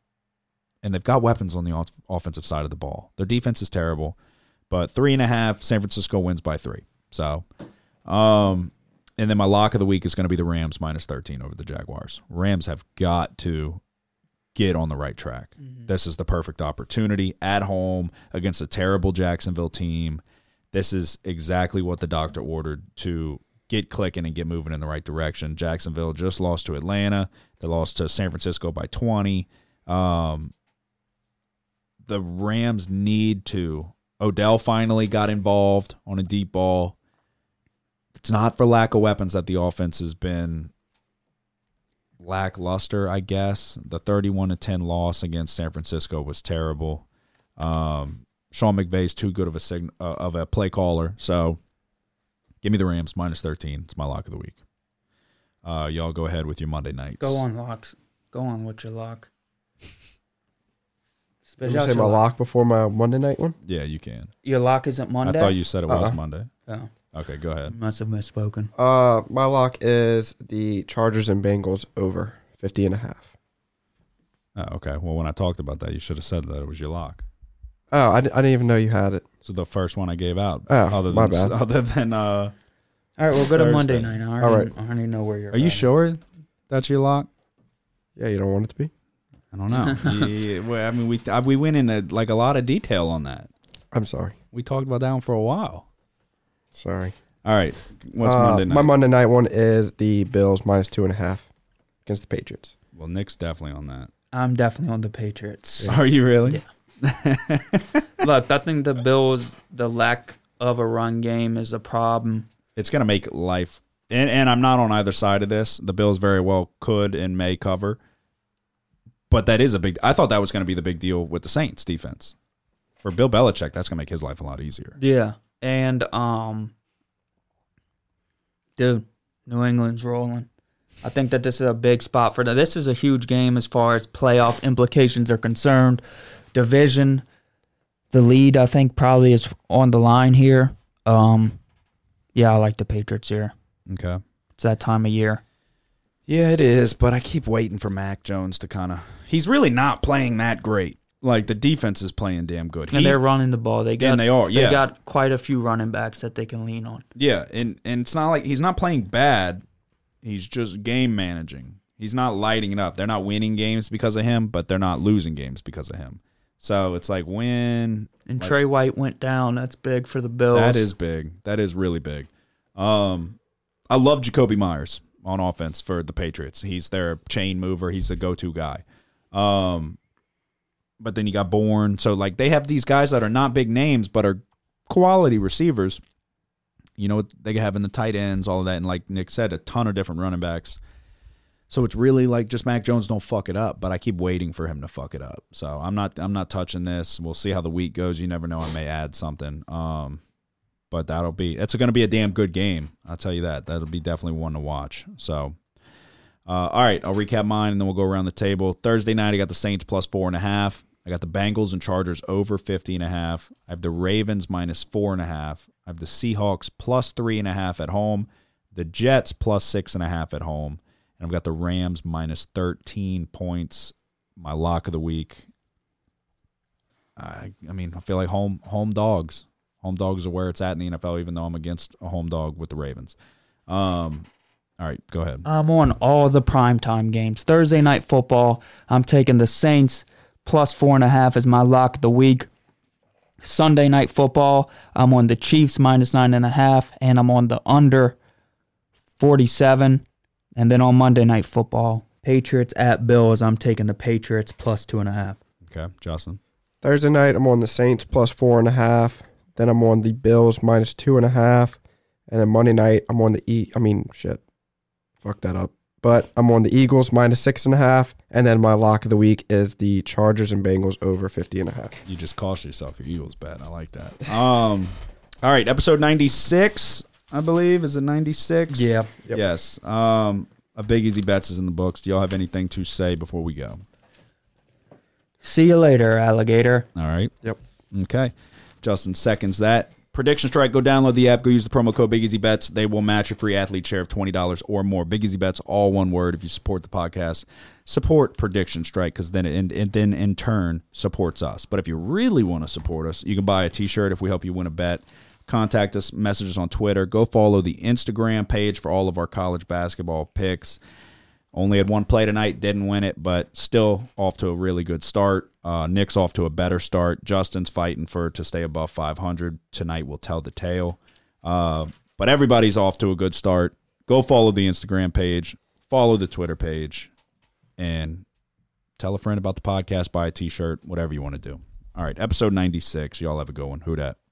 and they've got weapons on the off- offensive side of the ball. Their defense is terrible, but three and a half, San Francisco wins by three. So, um, and then my lock of the week is going to be the Rams minus thirteen over the Jaguars. Rams have got to get on the right track. Mm-hmm. This is the perfect opportunity at home against a terrible Jacksonville team. This is exactly what the doctor ordered to get clicking and get moving in the right direction. Jacksonville just lost to Atlanta. They lost to San Francisco by twenty. Um, the Rams need to. Odell finally got involved on a deep ball. It's not for lack of weapons that the offense has been lackluster, I guess. The thirty-one to ten loss against San Francisco was terrible. Um, Sean McVay's too good of a sign, uh, of a play caller. So give me the Rams, minus thirteen. It's my lock of the week. Uh, y'all go ahead with your Monday nights. Go on, locks. Go on with your lock. Did you say my lock. lock before my Monday night one? Yeah, you can. Your lock isn't Monday? I thought you said it uh-huh. was Monday. Oh. Okay, go ahead. Must have misspoken. Uh, my lock is the Chargers and Bengals over fifty and a half. Oh, okay. Well, when I talked about that, you should have said that it was your lock. Oh, I, I didn't even know you had it. So the first one I gave out. Oh, other than, my bad. Other than, uh, all right, we'll go to Thursday. Monday night. I already, all right. I already know where you're at. Are you sure that's your lock? Yeah, you don't want it to be? I don't know. yeah, well, I mean, we I, we went into like a lot of detail on that. I'm sorry. We talked about that one for a while. Sorry. All right. What's uh, Monday night? My Monday night one is the Bills minus two and a half against the Patriots. Well, Nick's definitely on that. I'm definitely on the Patriots. Yeah. Are you really? Yeah. Look, I think the Bills, the lack of a run game is a problem. It's going to make life. And, and I'm not on either side of this. The Bills very well could and may cover. But that is a big – I thought that was going to be the big deal with the Saints defense. For Bill Belichick, that's going to make his life a lot easier. Yeah. And, um, dude, New England's rolling. I think that this is a big spot for that. This is a huge game as far as playoff implications are concerned. Division, the lead, I think, probably is on the line here. Um, yeah, I like the Patriots here. Okay. It's that time of year. Yeah, it is, but I keep waiting for Mac Jones to kind of – he's really not playing that great. Like, the defense is playing damn good. And he, they're running the ball. They got, and they are, yeah. They got quite a few running backs that they can lean on. Yeah, and, and it's not like he's not playing bad. He's just game managing. He's not lighting it up. They're not winning games because of him, but they're not losing games because of him. So it's like when – And like, Trey White went down. That's big for the Bills. That is big. That is really big. Um, I love Jacoby Myers on offense for the Patriots. He's their chain mover. He's the go-to guy. Um But then you got Bourne. So, like, they have these guys that are not big names but are quality receivers. You know, they have in the tight ends, all of that. And like Nick said, a ton of different running backs. So it's really like just Mac Jones don't fuck it up. But I keep waiting for him to fuck it up. So I'm not I'm not touching this. We'll see how the week goes. You never know. I may add something. Um, but that'll be – it's going to be a damn good game. I'll tell you that. That'll be definitely one to watch. So – Uh, all right, I'll recap mine, and then we'll go around the table. Thursday night, I got the Saints plus four and a half. I got the Bengals and Chargers over fifty and a half. I have the Ravens minus four and a half. I have the Seahawks plus three and a half at home. The Jets plus six and a half at home. And I've got the Rams minus thirteen points. My lock of the week. I, I mean, I feel like home home dogs. Home dogs are where it's at in the N F L, even though I'm against a home dog with the Ravens. Um. All right, go ahead. I'm on all the primetime games. Thursday night football, I'm taking the Saints plus four and a half as my lock of the week. Sunday night football, I'm on the Chiefs minus nine and a half, and I'm on the under forty-seven. And then on Monday night football, Patriots at Bills, I'm taking the Patriots plus two and a half. Okay, Jocelyn. Thursday night, I'm on the Saints plus four and a half. Then I'm on the Bills minus two and a half. And then Monday night, I'm on the E. I mean, shit. Fuck that up. But I'm on the Eagles minus six and a half, and then my lock of the week is the Chargers and Bengals over fifty and a half. You just cost yourself your Eagles bet. I like that. Um, all right, episode ninety-six, I believe. Is it ninety-six? Yeah. Yep. Yes. Um, a Big Easy Bets is in the books. Do y'all have anything to say before we go? See you later, alligator. All right. Yep. Okay. Justin seconds that. Prediction Strike. Go download the app. Go use the promo code BigEasyBets. They will match a free athlete share of twenty dollars or more. Big Easy Bets, all one word. If you support the podcast, support Prediction Strike, because then it, it then in turn supports us. But if you really want to support us, you can buy a T-shirt if we help you win a bet. Contact us, message us on Twitter. Go follow the Instagram page for all of our college basketball picks. Only had one play tonight, didn't win it, but still off to a really good start. Uh, Nick's off to a better start. Justin's fighting for to stay above five hundred. Tonight will tell the tale. Uh, but everybody's off to a good start. Go follow the Instagram page, follow the Twitter page, and tell a friend about the podcast, buy a T-shirt, whatever you want to do. All right, episode ninety-six. Y'all have a good one. Who dat?